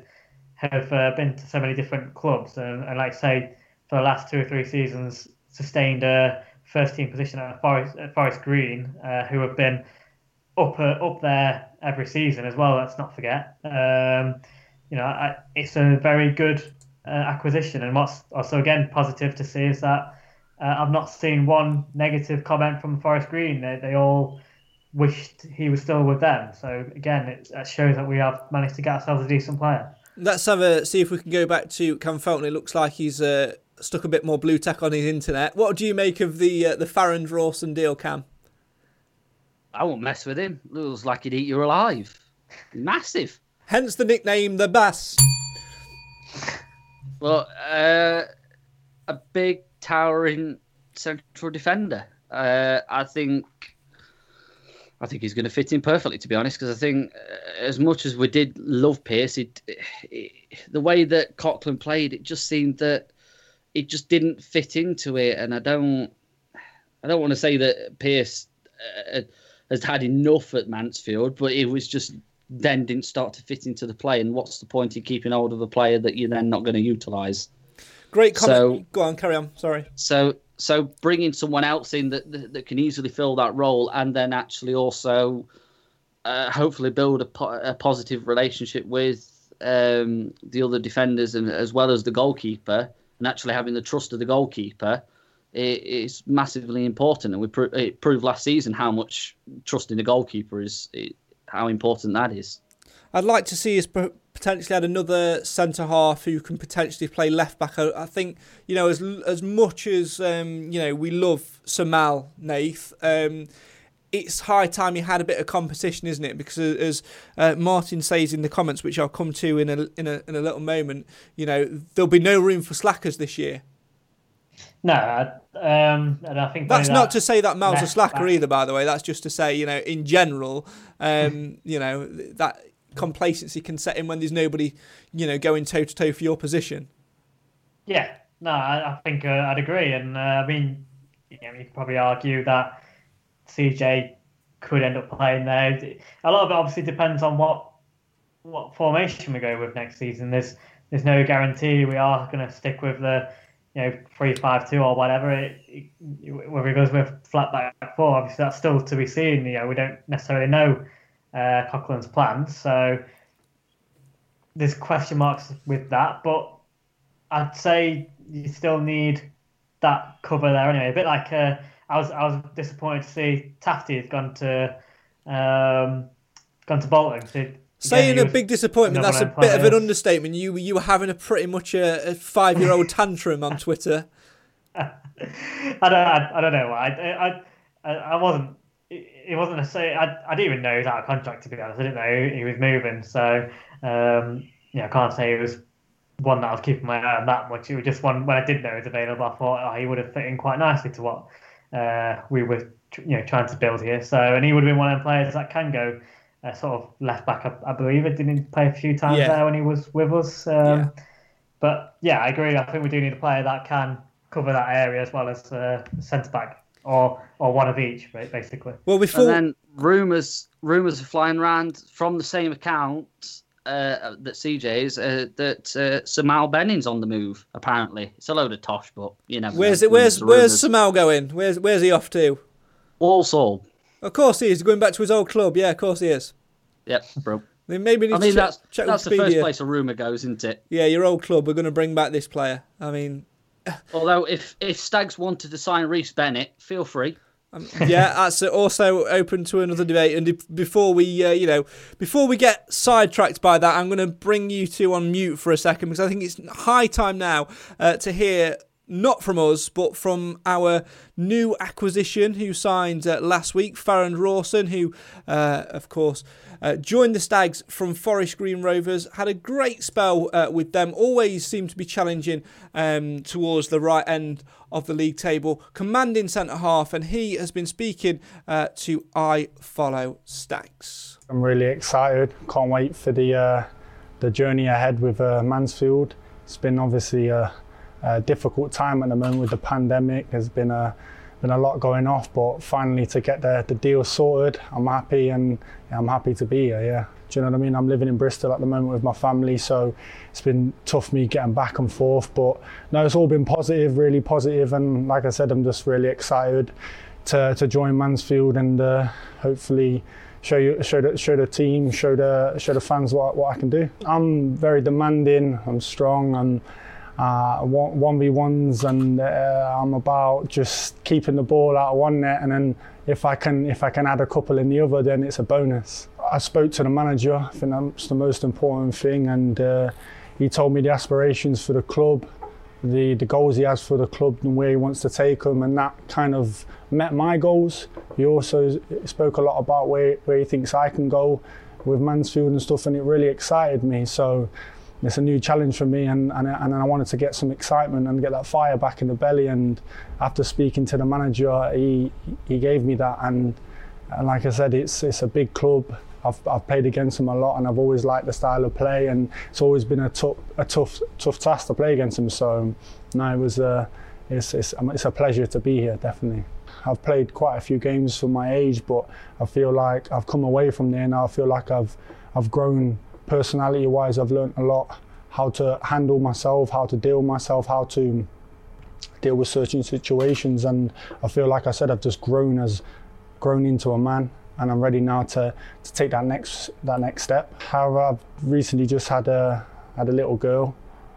have been to so many different clubs and like say for the last 2 or 3 seasons sustained a first team position at Forest Green, who have been up there every season as well. Let's not forget. It's a very good acquisition, and what's also again positive to see is that I've not seen one negative comment from Forest Green. They all wished he was still with them. So again, it shows that we have managed to get ourselves a decent player. Let's see if we can go back to Cam Felton. It looks like he's stuck a bit more blue tack on his internet. What do you make of the Farrend Rawson deal, Cam? I won't mess with him. Looks like he'd eat you alive. Massive. Hence the nickname, the Bass. Well, a big, towering central defender. I think he's going to fit in perfectly, to be honest, because I think as much as we did love Pierce, the way that Coughlan played, it just seemed that it just didn't fit into it, and I don't want to say that Pierce has had enough at Mansfield, but it was just then didn't start to fit into the play. And what's the point in keeping hold of a player that you're then not going to utilise? Great comment. So, go on, carry on. Sorry. So bringing someone else in that can easily fill that role, and then actually also hopefully build a positive relationship with the other defenders and as well as the goalkeeper. And actually having the trust of the goalkeeper is massively important. And it proved last season how much trusting the goalkeeper is, how important that is. I'd like to see his potentially add another centre-half who can potentially play left-back. I think, you know, as much as, you know, we love Samal, Nath, it's high time he had a bit of competition, isn't it? Because as Martin says in the comments, which I'll come to in a little moment, you know, there'll be no room for slackers this year. No, and I think that's not to say that Mal's a slacker either, by the way. That's just to say, you know, in general, you know, that complacency can set in when there's nobody, you know, going toe to toe for your position. Yeah, no, I think I'd agree, and I mean, you know, you could probably argue that CJ could end up playing there. A lot of it obviously depends on what formation we go with next season. There's no guarantee we are going to stick with the, you know, 3-5-2 or whatever. Whether it goes with flat back four, obviously that's still to be seen. You know, we don't necessarily know Coughlan's plans, so there's question marks with that. But I'd say you still need that cover there anyway. A bit like I was disappointed to see Tafty has gone to Bolton. So, saying a big disappointment, that's a bit of an understatement. You were having a pretty much a 5-year-old tantrum on Twitter. I don't know why. I wasn't. It wasn't I didn't even know he was out of contract, to be honest. I didn't know he was moving, so yeah, I can't say it was one that I was keeping my eye on that much. It was just one when I did know he was available. I thought he would have fit in quite nicely to what we were, you know, trying to build here. So, and he would have been one of the players that can go. Sort of left back, I believe. Didn't he play a few times there when he was with us? But yeah, I agree. I think we do need a player that can cover that area as well as centre back or one of each, right, basically. Well, and then rumours are flying around from the same account that CJ's that Samal Benning's on the move. Apparently, it's a load of tosh, but you know. Where's Samal going? Where's he off to? Walsall. Of course he is. Going back to his old club. Yeah, of course he is. Yep, bro. They maybe need to check that's Wikipedia. The first place a rumour goes, isn't it? Yeah, your old club. We're going to bring back this player. I mean... Although, if Stags wanted to sign Reece Bennett, feel free. Yeah, that's also open to another debate. And before we get sidetracked by that, I'm going to bring you two on mute for a second, because I think it's high time now to hear... Not from us, but from our new acquisition who signed last week, Farrend Rawson, who, of course, joined the Stags from Forest Green Rovers. Had a great spell with them. Always seemed to be challenging towards the right end of the league table. Commanding centre-half, and he has been speaking to iFollow Stags. I'm really excited. Can't wait for the journey ahead with Mansfield. It's been obviously... a difficult time at the moment with the pandemic. There's been a lot going off, but finally to get the deal sorted, I'm happy, and yeah, I'm happy to be here. Yeah, do you know what I mean? I'm living in Bristol at the moment with my family, so it's been tough me getting back and forth. But no, it's all been positive, really positive, and like I said, I'm just really excited to join Mansfield and hopefully show the team, show the fans what I can do. I'm very demanding. I'm strong. I'm 1v1s, and I'm about just keeping the ball out of one net, and then if I can add a couple in the other, then it's a bonus. I spoke to the manager. I think that's the most important thing, and he told me the aspirations for the club, the goals he has for the club and where he wants to take them, and that kind of met my goals. He also spoke a lot about where he thinks I can go with Mansfield and stuff, and it really excited me. So it's a new challenge for me, and I wanted to get some excitement and get that fire back in the belly. And after speaking to the manager, he gave me that. And like I said, it's a big club. I've played against them a lot, and I've always liked the style of play. And it's always been a tough task to play against them. So no, it's a pleasure to be here, definitely. I've played quite a few games for my age, but I feel like I've come away from there now. I feel like I've grown. Personality-wise, I've learnt a lot how to handle myself, how to deal with myself, how to deal with certain situations, and I feel like I said I've just grown into a man, and I'm ready now to take that next step. However, I've recently just had a little girl.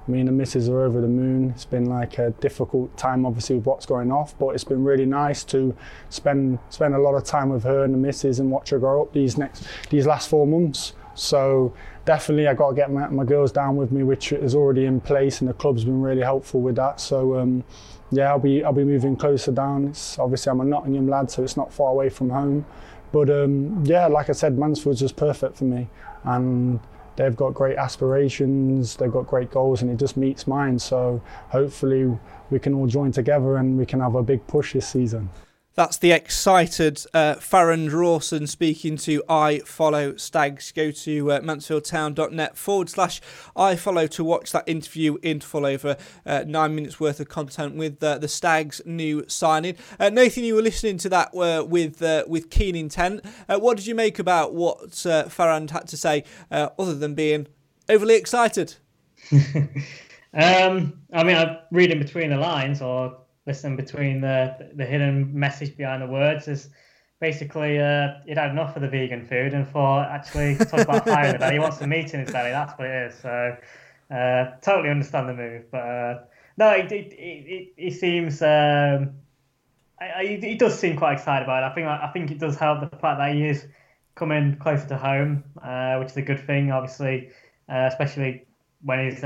Me and the missus are over the moon. It's been like a difficult time, obviously, with what's going off, but it's been really nice to spend a lot of time with her and the missus and watch her grow up these last 4 months. So definitely I got to get my girls down with me, which is already in place, and the club's been really helpful with that. So yeah, I'll be moving closer down. It's, obviously I'm a Nottingham lad, so it's not far away from home. But yeah, like I said, Mansfield's just perfect for me, and they've got great aspirations, they've got great goals, and it just meets mine. So hopefully we can all join together and we can have a big push this season. That's the excited Farrend Rawson speaking to iFollow Stags. Go to mansfieldtown.net/iFollow to watch that interview in full, over 9 minutes worth of content with the Stags' new signing. Nathan, you were listening to that with keen intent. What did you make about what Farrend had to say, other than being overly excited? I mean, I read in between the lines, or listen between the hidden message behind the words, is basically he'd had enough of the vegan food and thought, actually, talk about hiring about, he wants to meet in his belly. That's what it is. So totally understand the move, but no, he seems he does seem quite excited about it. I think it does help the fact that he is coming closer to home, which is a good thing, obviously, especially when he's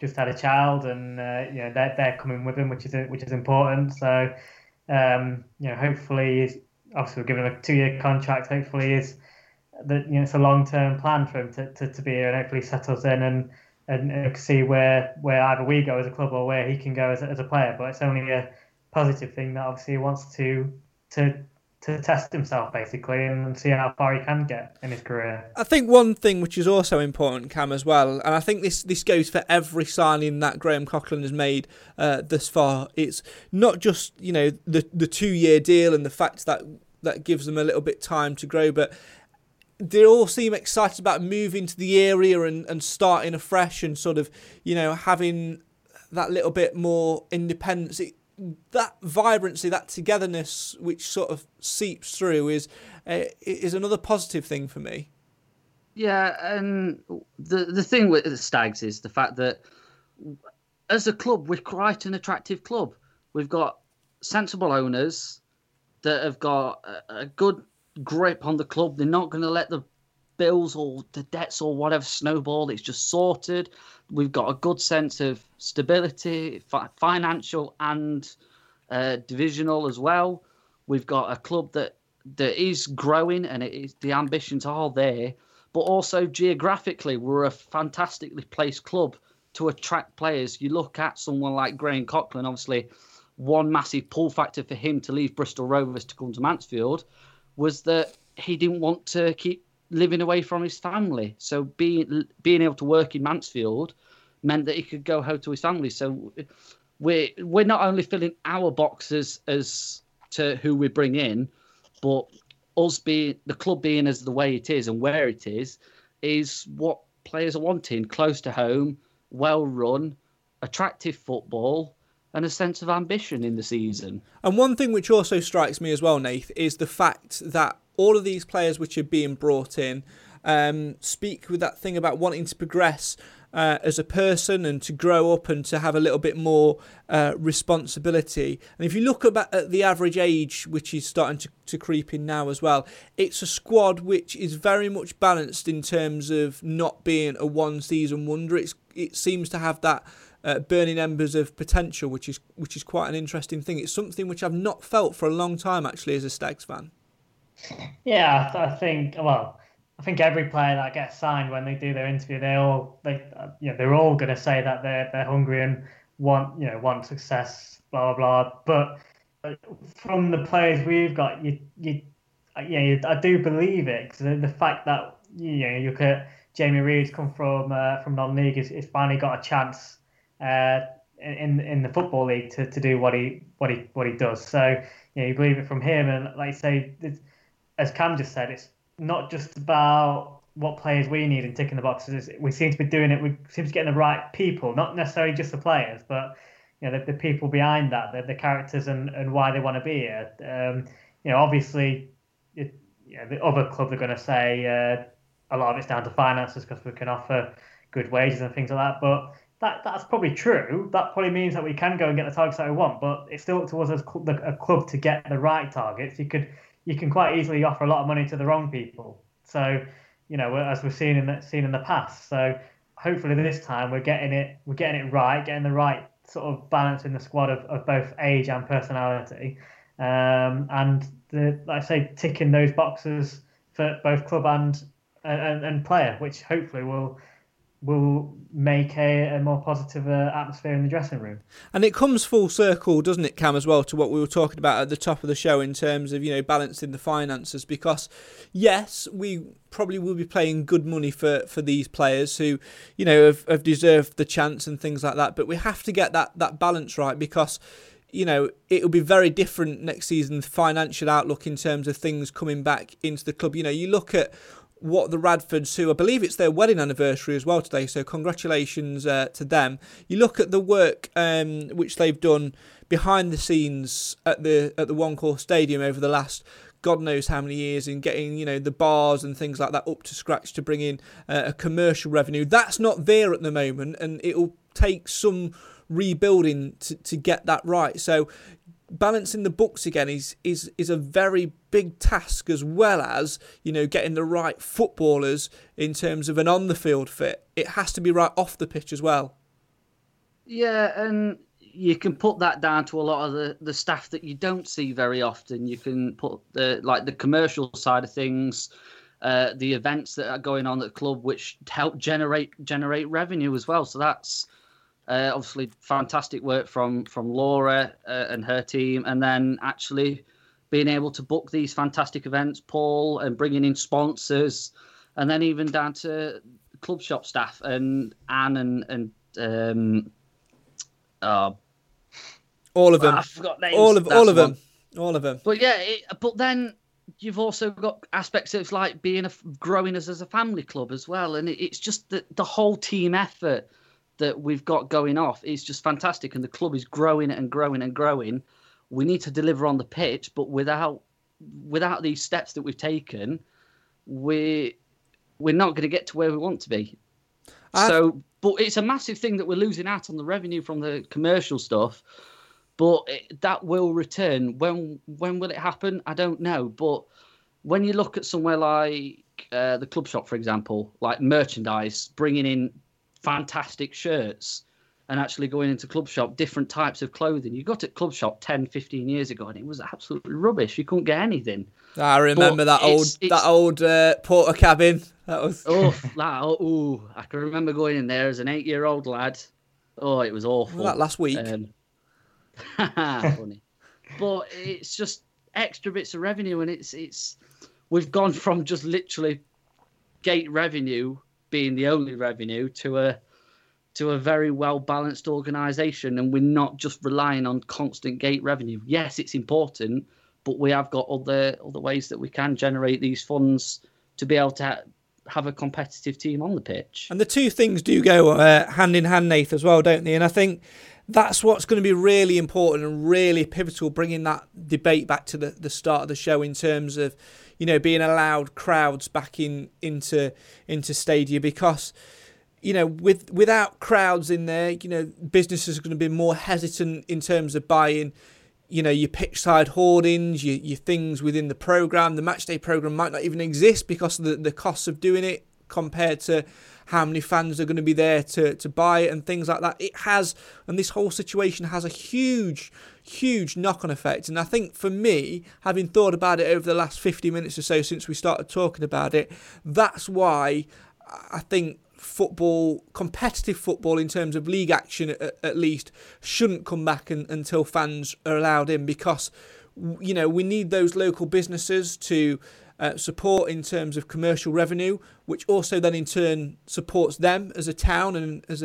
just had a child, and you know, they're coming with him, which is important. So you know, hopefully, obviously we're giving him a 2-year contract. Hopefully, you know, it's a long term plan for him to be here, and hopefully settles in and see where either we go as a club or where he can go as a player. But it's only a positive thing that obviously he wants to test himself, basically, and see how far he can get in his career. I think one thing which is also important, Cam, as well, and I think this goes for every signing that Graham Coughlan has made thus far, it's not just, you know, the 2-year deal and the fact that gives them a little bit time to grow, but they all seem excited about moving to the area and starting afresh and sort of, you know, having that little bit more independence. That vibrancy, that togetherness, which sort of seeps through, is another positive thing for me. Yeah, and the thing with the Stags is the fact that as a club, we're quite an attractive club. We've got sensible owners that have got a good grip on the club. They're not going to let the bills or the debts or whatever snowball. It's just sorted. We've got a good sense of stability, financial and divisional as well. We've got a club that is growing, and it is, the ambitions are there, but also geographically we're a fantastically placed club to attract players. You look at someone like Graham Coughlan, obviously one massive pull factor for him to leave Bristol Rovers to come to Mansfield was that he didn't want to keep living away from his family. So being able to work in Mansfield meant that he could go home to his family. So we're not only filling our boxes as to who we bring in, but us being the club, being as the way it is and where it is what players are wanting: close to home, well run, attractive football, and a sense of ambition in the season. And one thing which also strikes me as well, Nath, is the fact that all of these players which are being brought in speak with that thing about wanting to progress as a person and to grow up and to have a little bit more responsibility. And if you look at the average age, which is starting to creep in now as well, it's a squad which is very much balanced in terms of not being a one-season wonder. It seems to have that burning embers of potential, which is quite an interesting thing. It's something which I've not felt for a long time, actually, as a Stags fan. Yeah, I think every player that gets signed, when they do their interview, they're all going to say that they're hungry and want success, blah blah blah. But from the players we've got, I do believe it, because the fact that you look at Jamie Reed's come from non-league, is finally got a chance in the football league to do what he does. So you believe it from him, and like you say, as Cam just said, it's not just about what players we need and ticking the boxes. We seem to be doing it. We seem to be getting the right people, not necessarily just the players, but the people behind that, the characters and why they want to be here. Obviously, the other clubs are going to say a lot of it's down to finances because we can offer good wages and things like that, but That's probably true. That probably means that we can go and get the targets that we want, but it's still up to us as a club to get the right targets. You can quite easily offer a lot of money to the wrong people. So you know, as we've seen in the past. So hopefully this time we're getting it right, getting the right sort of balance in the squad of both age and personality, and like I say, ticking those boxes for both club and player, which hopefully will make a more positive atmosphere in the dressing room. And it comes full circle, doesn't it, Cam, as well, to what we were talking about at the top of the show in terms of, you know, balancing the finances, because yes, we probably will be paying good money for these players who, you know, have deserved the chance and things like that, but we have to get that balance right, because, you know, it'll be very different next season, financial outlook in terms of things coming back into the club. You know, you look at what the Radfords, who I believe it's their wedding anniversary as well today, so congratulations to them. You look at the work which they've done behind the scenes at the One Call Stadium over the last God knows how many years, in getting, you know, the bars and things like that up to scratch to bring in a commercial revenue. That's not there at the moment, and it'll take some rebuilding to get that right. So balancing the books again is a very big task, as well as, you know, getting the right footballers in terms of an on the field fit. It has to be right off the pitch as well. Yeah, and you can put that down to a lot of the staff that you don't see very often. You can put the commercial side of things, the events that are going on at the club, which help generate revenue as well. So that's obviously fantastic work from Laura and her team, and then actually being able to book these fantastic events, Paul, and bringing in sponsors, and then even down to club shop staff and Anne and all of them. I forgot names. All of them. But yeah, but then you've also got aspects of like being growing as a family club as well, and it's just the whole team effort that we've got going off is just fantastic, and the club is growing and growing and growing. We need to deliver on the pitch, but without these steps that we've taken, we're not going to get to where we want to be. But it's a massive thing that we're losing out on the revenue from the commercial stuff, but that will return. When will it happen? I don't know, but when you look at somewhere like the club shop, for example, like merchandise, bringing in fantastic shirts and actually going into club shop, different types of clothing. You got at club shop 10, 15 years ago and it was absolutely rubbish. You couldn't get anything. I remember that old porter cabin. That was I can remember going in there as an 8-year-old lad. Oh, it was awful. Well, that last week. Funny. But it's just extra bits of revenue, and it's we've gone from just literally gate revenue being the only revenue to a very well-balanced organisation, and we're not just relying on constant gate revenue. Yes, it's important, but we have got other ways that we can generate these funds to be able to have a competitive team on the pitch. And the two things do go hand in hand, Nath, as well, don't they? And I think that's what's going to be really important and really pivotal, bringing that debate back to the start of the show in terms of, you know, being allowed crowds back into stadia, because, you know, without crowds in there, you know, businesses are going to be more hesitant in terms of buying, you know, your pitch side hoardings, your things within the programme. The match day programme might not even exist because of the costs of doing it compared to how many fans are going to be there to buy it and things like that. It has, and this whole situation has a huge knock-on effect. And I think for me, having thought about it over the last 50 minutes or so since we started talking about it, that's why I think football, competitive football in terms of league action at least, shouldn't come back until fans are allowed in, because, you know, we need those local businesses to support in terms of commercial revenue, which also then in turn supports them as a town and as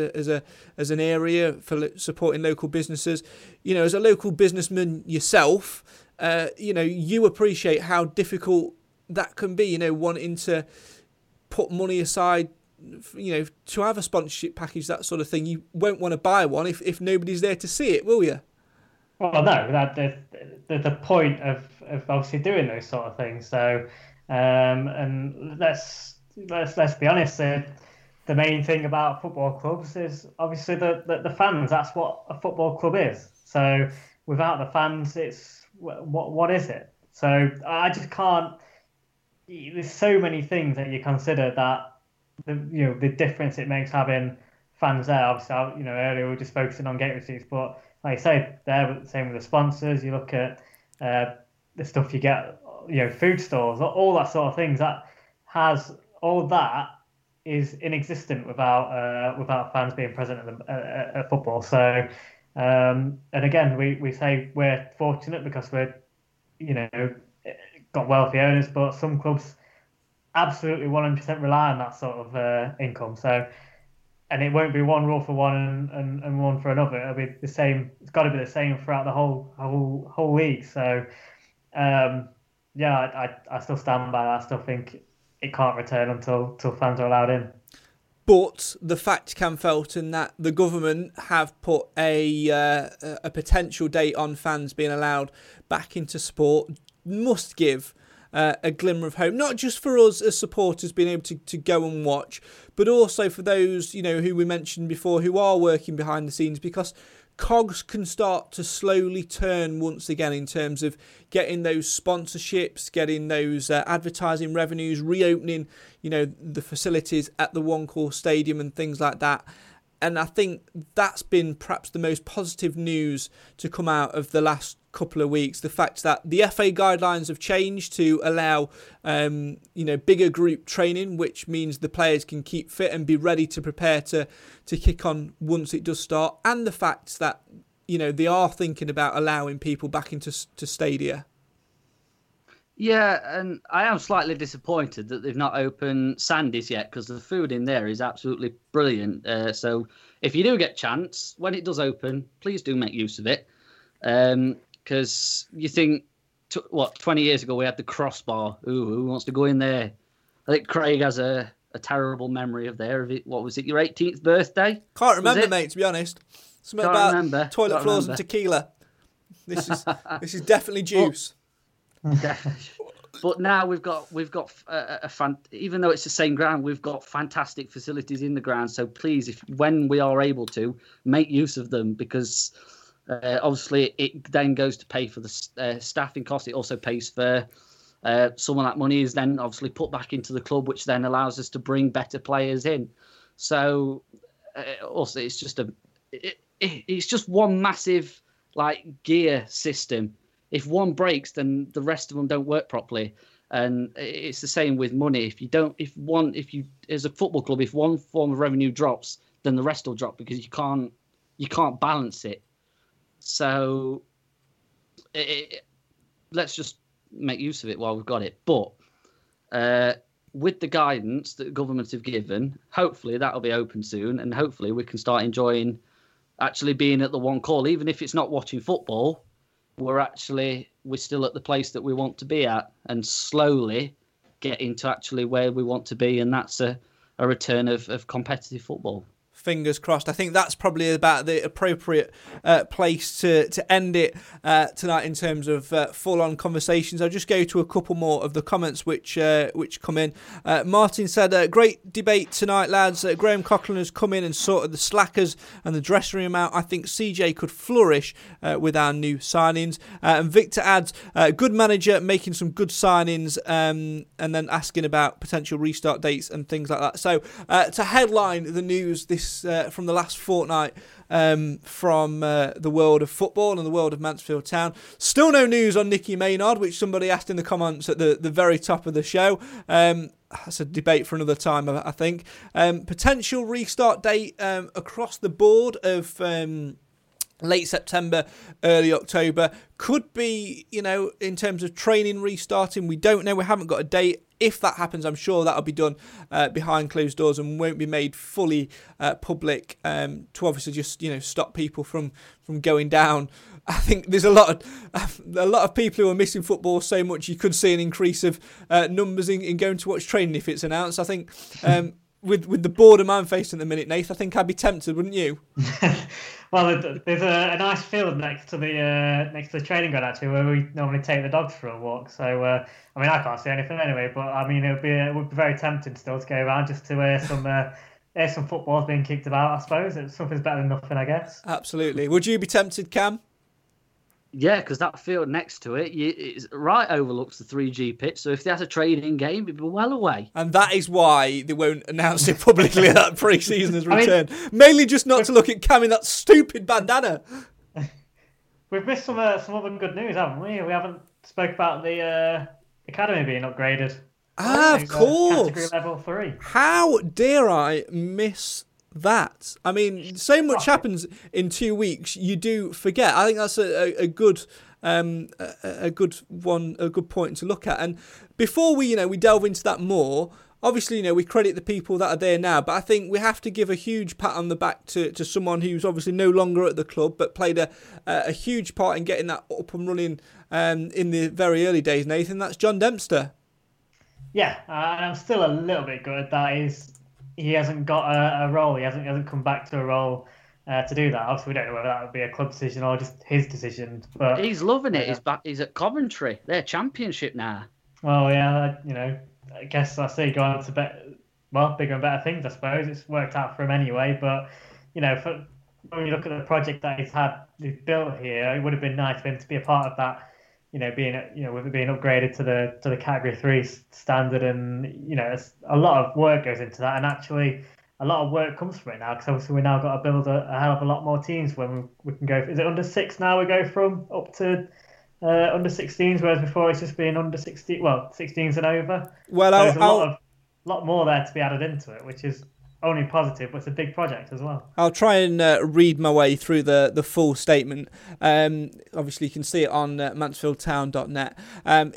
an area for supporting local businesses. You know, as a local businessman yourself, you know, you appreciate how difficult that can be. You know, wanting to put money aside, you know, to have a sponsorship package, that sort of thing. You won't want to buy one if nobody's there to see it, will you? Well, no, the point of obviously doing those sort of things. So, and let's be honest. The main thing about football clubs is obviously the fans. That's what a football club is. So, without the fans, it's what is it? So, I just can't there's so many things that you consider that the difference it makes having fans there. Obviously, earlier we were just focusing on gate receipts, but like I say, they're the same with the sponsors. You look at the stuff you get, food stores, all that sort of things. That has all that is inexistent without fans being present at football. So, and again, we say we're fortunate because we're, got wealthy owners, but some clubs absolutely 100% rely on that sort of income. So, and it won't be one rule for one and one for another. It'll be the same. It's got to be the same throughout the whole league. So, I still stand by that. I still think it can't return until fans are allowed in. But the fact, Cam Felton, that the government have put a potential date on fans being allowed back into sport must give a glimmer of hope, not just for us as supporters being able to go and watch, but also for those, who we mentioned before, who are working behind the scenes, because cogs can start to slowly turn once again in terms of getting those sponsorships, getting those advertising revenues, reopening, the facilities at the One Call Stadium and things like that. And I think that's been perhaps the most positive news to come out of the last couple of weeks. The fact that the FA guidelines have changed to allow, bigger group training, which means the players can keep fit and be ready to prepare to kick on once it does start. And the fact that, they are thinking about allowing people back into stadia. Yeah, and I am slightly disappointed that they've not opened Sandy's yet, because the food in there is absolutely brilliant. So if you do get a chance, when it does open, please do make use of it. Because you think, 20 years ago we had the crossbar. Ooh, who wants to go in there? I think Craig has a terrible memory of there. What was it, your 18th birthday? Can't remember, mate, to be honest. Something about remember. Toilet Can't floors remember. And tequila. This is definitely juice. But now we've got a fan. Even though it's the same ground, we've got fantastic facilities in the ground. So please, when we are able to, make use of them, because... obviously, it then goes to pay for the staffing costs. It also pays for some of that money is then obviously put back into the club, which then allows us to bring better players in. So, also, it's just it's just one massive gear system. If one breaks, then the rest of them don't work properly. And it's the same with money. If you as a football club, if one form of revenue drops, then the rest will drop, because you can't balance it. So let's just make use of it while we've got it. But with the guidance that governments have given, hopefully that'll be open soon, and hopefully we can start enjoying actually being at the One Call. Even if it's not watching football, we're still at the place that we want to be at, and slowly getting to actually where we want to be, and that's a return of competitive football. Fingers crossed. I think that's probably about the appropriate place to end it tonight in terms of full-on conversations. I'll just go to a couple more of the comments which come in. Martin said, great debate tonight, lads. Graham Coughlan has come in and sorted the slackers and the dressing room out. I think CJ could flourish with our new signings. And Victor adds, good manager making some good signings, and then asking about potential restart dates and things like that. So to headline the news this from the last fortnight from the world of football and the world of Mansfield Town. Still no news on Nicky Maynard, which somebody asked in the comments at the very top of the show. That's a debate for another time, I think. Potential restart date across the board of late September, early October. Could be, in terms of training restarting, we don't know. We haven't got a date. If that happens, I'm sure that'll be done behind closed doors and won't be made fully public, to obviously just stop people from going down. I think there's a lot of people who are missing football so much. You could see an increase of numbers in going to watch training if it's announced. I think with the boredom I'm facing at the minute, Nath, I think I'd be tempted, wouldn't you? Well, there's a nice field next to the training ground, actually, where we normally take the dogs for a walk. So, I can't see anything anyway, but it would be very tempting still to go around just to hear some footballs being kicked about, I suppose. Something's better than nothing, I guess. Absolutely. Would you be tempted, Cam? Yeah, because that field next to it, it's right overlooks the 3G pitch. So if they had a training game, it'd be well away. And that is why they won't announce it publicly that pre-season has returned. Mainly just not to look at Cam in that stupid bandana. We've missed some other good news, haven't we? We haven't spoke about the academy being upgraded. Ah, of course. Category level 3. How dare I miss that? I mean, so much happens in 2 weeks, you do forget. I think that's a good point to look at. And before we delve into that more, obviously, we credit the people that are there now, but I think we have to give a huge pat on the back to someone who's obviously no longer at the club, but played a huge part in getting that up and running in the very early days, Nathan. That's John Dempster. Yeah, and I'm still a little bit gutted that he hasn't got a role. He hasn't come back to a role to do that. Obviously, we don't know whether that would be a club decision or just his decision. But he's loving it. Yeah. He's at Coventry. They're Championship now. Well, yeah, I guess I see going on to bigger and better things. I suppose it's worked out for him anyway. But when you look at the project that he's built here, it would have been nice for him to be a part of that. With it being upgraded to the Category 3 standard, and a lot of work goes into that, and actually a lot of work comes from it now, because obviously we now got to build a hell of a lot more teams when we can go. Is it under 6 now? We go from up to under 16s, whereas before it's just been under 16. Well, 16s and over. Well, so there's a lot more there to be added into it, which is only positive, but it's a big project as well. I'll try and read my way through the full statement. Obviously, you can see it on mansfieldtown.net.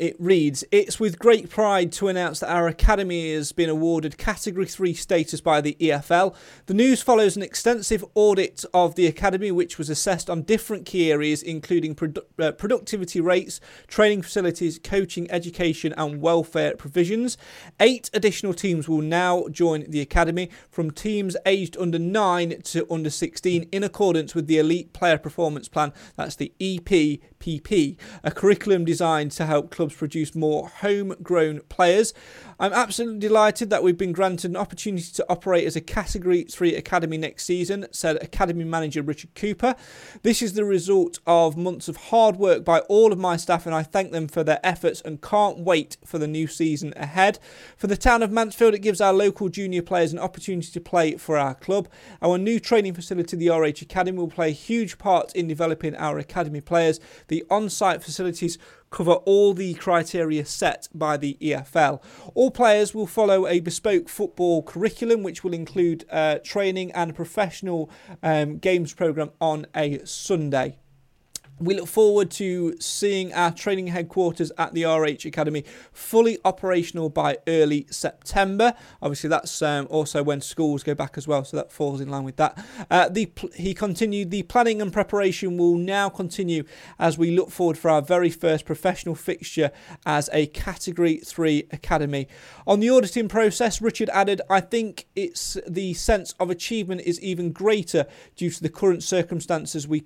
It reads, "It's with great pride to announce that our academy has been awarded Category 3 status by the EFL. The news follows an extensive audit of the academy, which was assessed on different key areas, including productivity rates, training facilities, coaching, education and welfare provisions. 8 additional teams will now join the academy, from teams aged under 9 to under 16, in accordance with the Elite Player Performance Plan," that's the EPPP, a curriculum designed to help clubs produce more homegrown players. "I'm absolutely delighted that we've been granted an opportunity to operate as a Category 3 academy next season," said Academy Manager Richard Cooper. "This is the result of months of hard work by all of my staff, and I thank them for their efforts and can't wait for the new season ahead. For the town of Mansfield, it gives our local junior players an opportunity to play for our club. Our new training facility, the RH Academy, will play a huge part in developing our academy players. The on-site facilities cover all the criteria set by the EFL. All players will follow a bespoke football curriculum, which will include training and a professional games programme on a Sunday. We look forward to seeing our training headquarters at the RH Academy fully operational by early September." Obviously, that's also when schools go back as well, so that falls in line with that. He continued, "The planning and preparation will now continue as we look forward for our very first professional fixture as a Category 3 Academy. On the auditing process," Richard added, "I think it's the sense of achievement is even greater due to the current circumstances we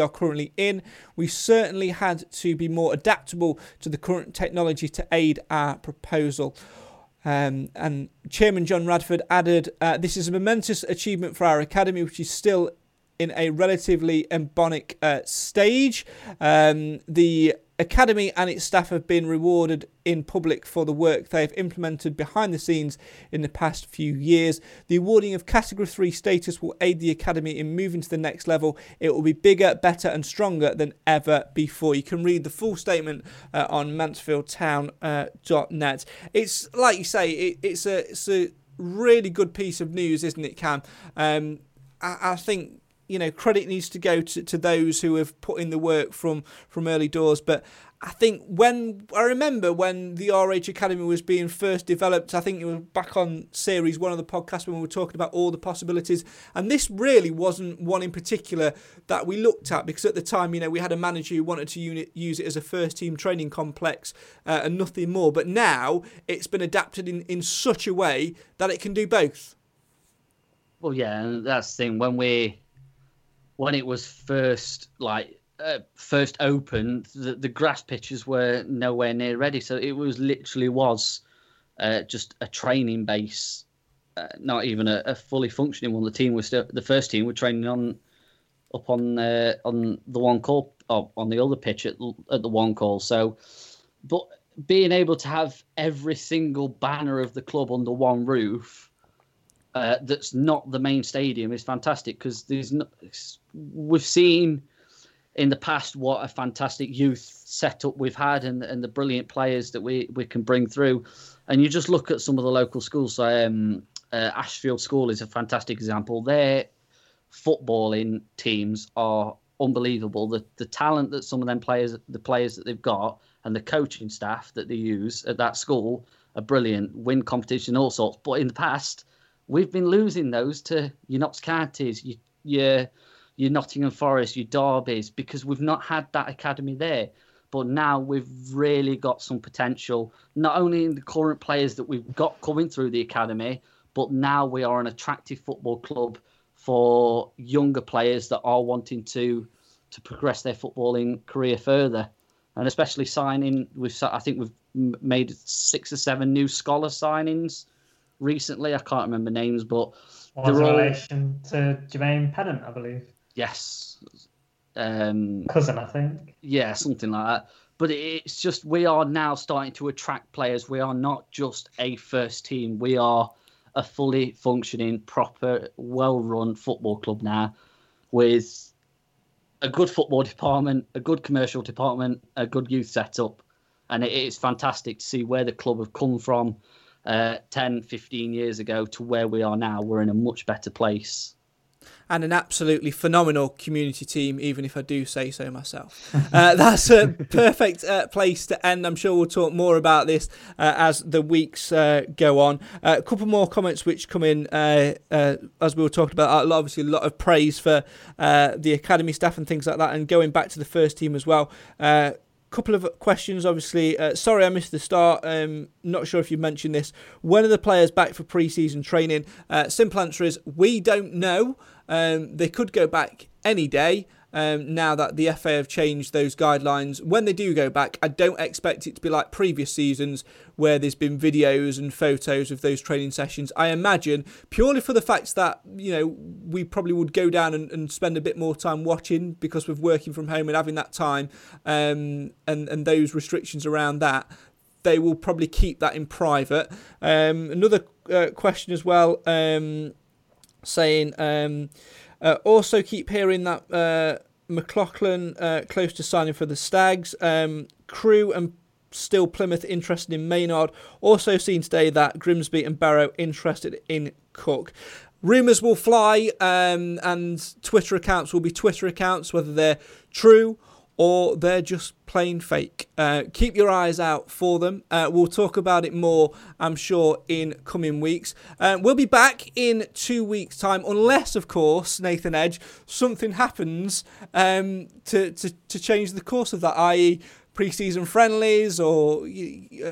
are currently in. We certainly had to be more adaptable to the current technology to aid our proposal." And Chairman John Radford added, "This is a momentous achievement for our academy, which is still in a relatively embryonic stage. The academy and its staff have been rewarded in public for the work they have implemented behind the scenes in the past few years. The awarding of Category 3 status will aid the academy in moving to the next level. It will be bigger, better and stronger than ever before." You can read the full statement on mansfieldtown.net. It's like you say, it's a really good piece of news, isn't it, Cam? I think credit needs to go to those who have put in the work from early doors. But I think I remember when the RH Academy was being first developed, I think it was back on series 1 of the podcast when we were talking about all the possibilities. And this really wasn't one in particular that we looked at, because at the time, we had a manager who wanted to use it as a first team training complex and nothing more. But now it's been adapted in such a way that it can do both. Well, yeah, and that's the thing. When it was first opened, the grass pitches were nowhere near ready. So it was literally just a training base, not even a fully functioning one. The first team were training on the One Call on the other pitch at the One Call. So, but being able to have every single banner of the club under one roof, that's not the main stadium, is fantastic, because we've seen in the past what a fantastic youth setup we've had, and the brilliant players that we can bring through. And you just look at some of the local schools. So, Ashfield School is a fantastic example. Their footballing teams are unbelievable. The talent that some of them players, the players that they've got, and the coaching staff that they use at that school are brilliant. Win competition, all sorts. But in the past, we've been losing those to your Notts Counties, your Nottingham Forest, your Derbys, because we've not had that academy there. But now we've really got some potential, not only in the current players that we've got coming through the academy, but now we are an attractive football club for younger players that are wanting to progress their footballing career further. And especially signing, I think we've made 6 or 7 new scholar signings recently. I can't remember names, but... Well, in relation to Jermaine Pennant, I believe. Yes. Cousin, I think. Yeah, something like that. But it's just, we are now starting to attract players. We are not just a first team. We are a fully functioning, proper, well-run football club now, with a good football department, a good commercial department, a good youth setup. And it is fantastic to see where the club have come from 10, 15 years ago to where we are now. We're in a much better place. And an absolutely phenomenal community team, even if I do say so myself. That's a perfect place to end. I'm sure we'll talk more about this as the weeks go on. A couple more comments which come in as we were talking about. Obviously, a lot of praise for the academy staff and things like that, and going back to the first team as well. Couple of questions, obviously. Sorry I missed the start. Not sure if you mentioned this. When are the players back for pre-season training? Simple answer is we don't know. They could go back any day now that the FA have changed those guidelines. When they do go back, I don't expect it to be like previous seasons where there's been videos and photos of those training sessions. I imagine, purely for the fact that, you know, we probably would go down and spend a bit more time watching, because we're working from home and having that time, and those restrictions around that, they will probably keep that in private. Another question as well, saying, also keep hearing that McLaughlin close to signing for the Stags, Crew and still Plymouth interested in Maynard. Also seen today that Grimsby and Barrow interested in Cook. Rumours will fly, and Twitter accounts will be Twitter accounts, whether they're true or they're just plain fake. Keep your eyes out for them. We'll talk about it more, I'm sure, in coming weeks. We'll be back in 2 weeks' time, unless, of course, Nathan Edge, something happens to change the course of that, i.e., pre-season friendlies or you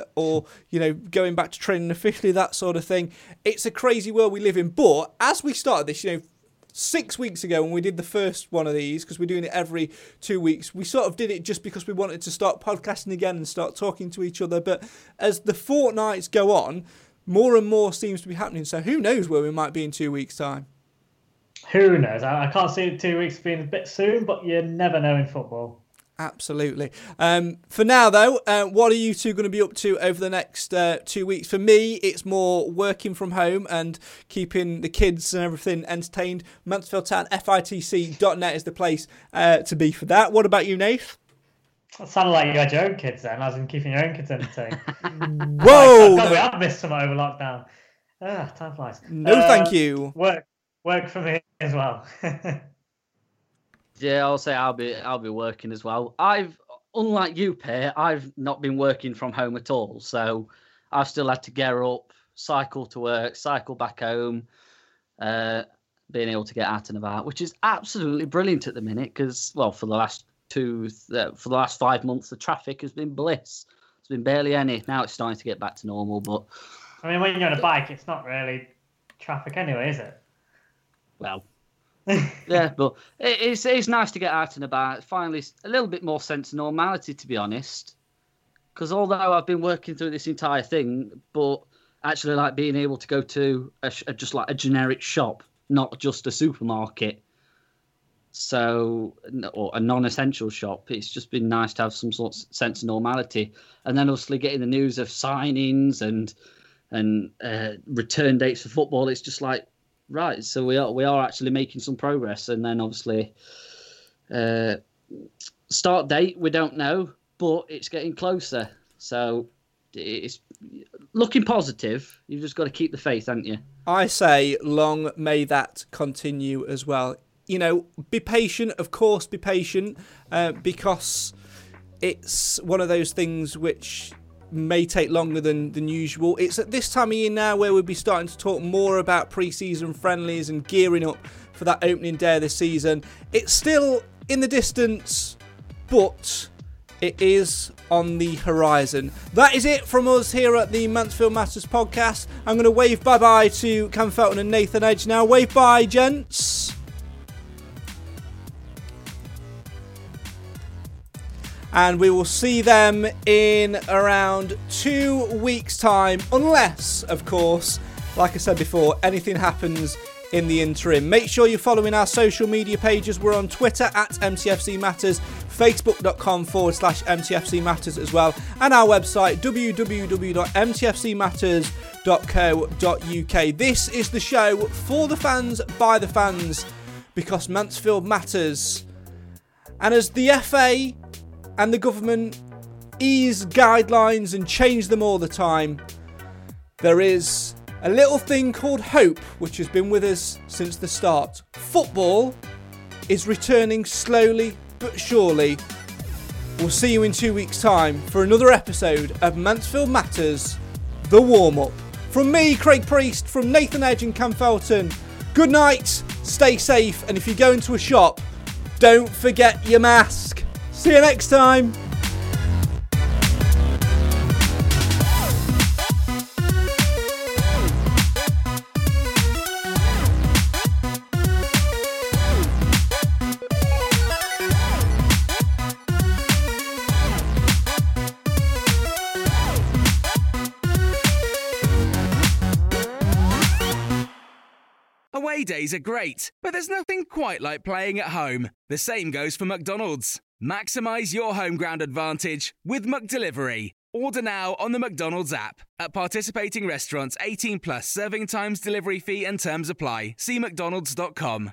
know, going back to training officially, that sort of thing. It's a crazy world we live in. But as we started this, you know, 6 weeks ago when we did the first one of these, because we're doing it every 2 weeks, we sort of did it just because we wanted to start podcasting again and start talking to each other. But as the fortnights go on, more and more seems to be happening. So who knows where we might be in 2 weeks' time? Who knows? I can't see 2 weeks being a bit soon, but you never know in football. Absolutely. For now, though, what are you two going to be up to over the next 2 weeks? For me, it's more working from home and keeping the kids and everything entertained. Mansfield Town, FITC.net is the place to be for that. What about you, Nath? That sounded like you had your own kids then, as in keeping your own kids entertained. Whoa! I have missed some over lockdown. Time flies. No, thank you. Work for me as well. Yeah, I'll say I'll be working as well. Unlike you, Pierre, I've not been working from home at all. So I've still had to get up, cycle to work, cycle back home, being able to get out and about, which is absolutely brilliant at the minute. Because, well, for the last 5 months, the traffic has been bliss. It's been barely any. Now it's starting to get back to normal. But I mean, when you're on a bike, it's not really traffic anyway, is it? Well. Yeah, but it's nice to get out and about. Finally, a little bit more sense of normality, to be honest. Because although I've been working through this entire thing, but actually like being able to go to just like a generic shop, not just a supermarket, So, or a non-essential shop, it's just been nice to have some sort of sense of normality. And then obviously getting the news of signings and return dates for football, it's just like, right, so we are actually making some progress. And then obviously start date, we don't know, but it's getting closer. So it's looking positive. You've just got to keep the faith, haven't you? I say long may that continue as well. You know, be patient, of course, be patient, because it's one of those things which may take longer than usual. It's at this time of year now where we'll be starting to talk more about pre-season friendlies and gearing up for that opening day of the season. It's still in the distance, but it is on the horizon. That is it from us here at the Mansfield Matters podcast. I'm going to wave bye-bye to Cam Felton and Nathan Edge now. Wave bye, gents. And we will see them in around 2 weeks' time, unless, of course, like I said before, anything happens in the interim. Make sure you're following our social media pages. We're on Twitter at mtfcmatters, facebook.com/mtfcmatters as well, and our website www.mtfcmatters.co.uk. This is the show for the fans, by the fans, because Mansfield matters. And as the FA and the government ease guidelines and change them all the time, there is a little thing called hope, which has been with us since the start. Football is returning slowly but surely. We'll see you in 2 weeks' time for another episode of Mansfield Matters, The Warm-Up. From me, Craig Priest, from Nathan Edge and Cam Felton, good night, stay safe, and if you go into a shop, don't forget your mask. See you next time. Away days are great, but there's nothing quite like playing at home. The same goes for McDonald's. Maximize your home ground advantage with McDelivery. Order now on the McDonald's app. At participating restaurants, 18 plus serving times, delivery fee and terms apply. See mcdonalds.com.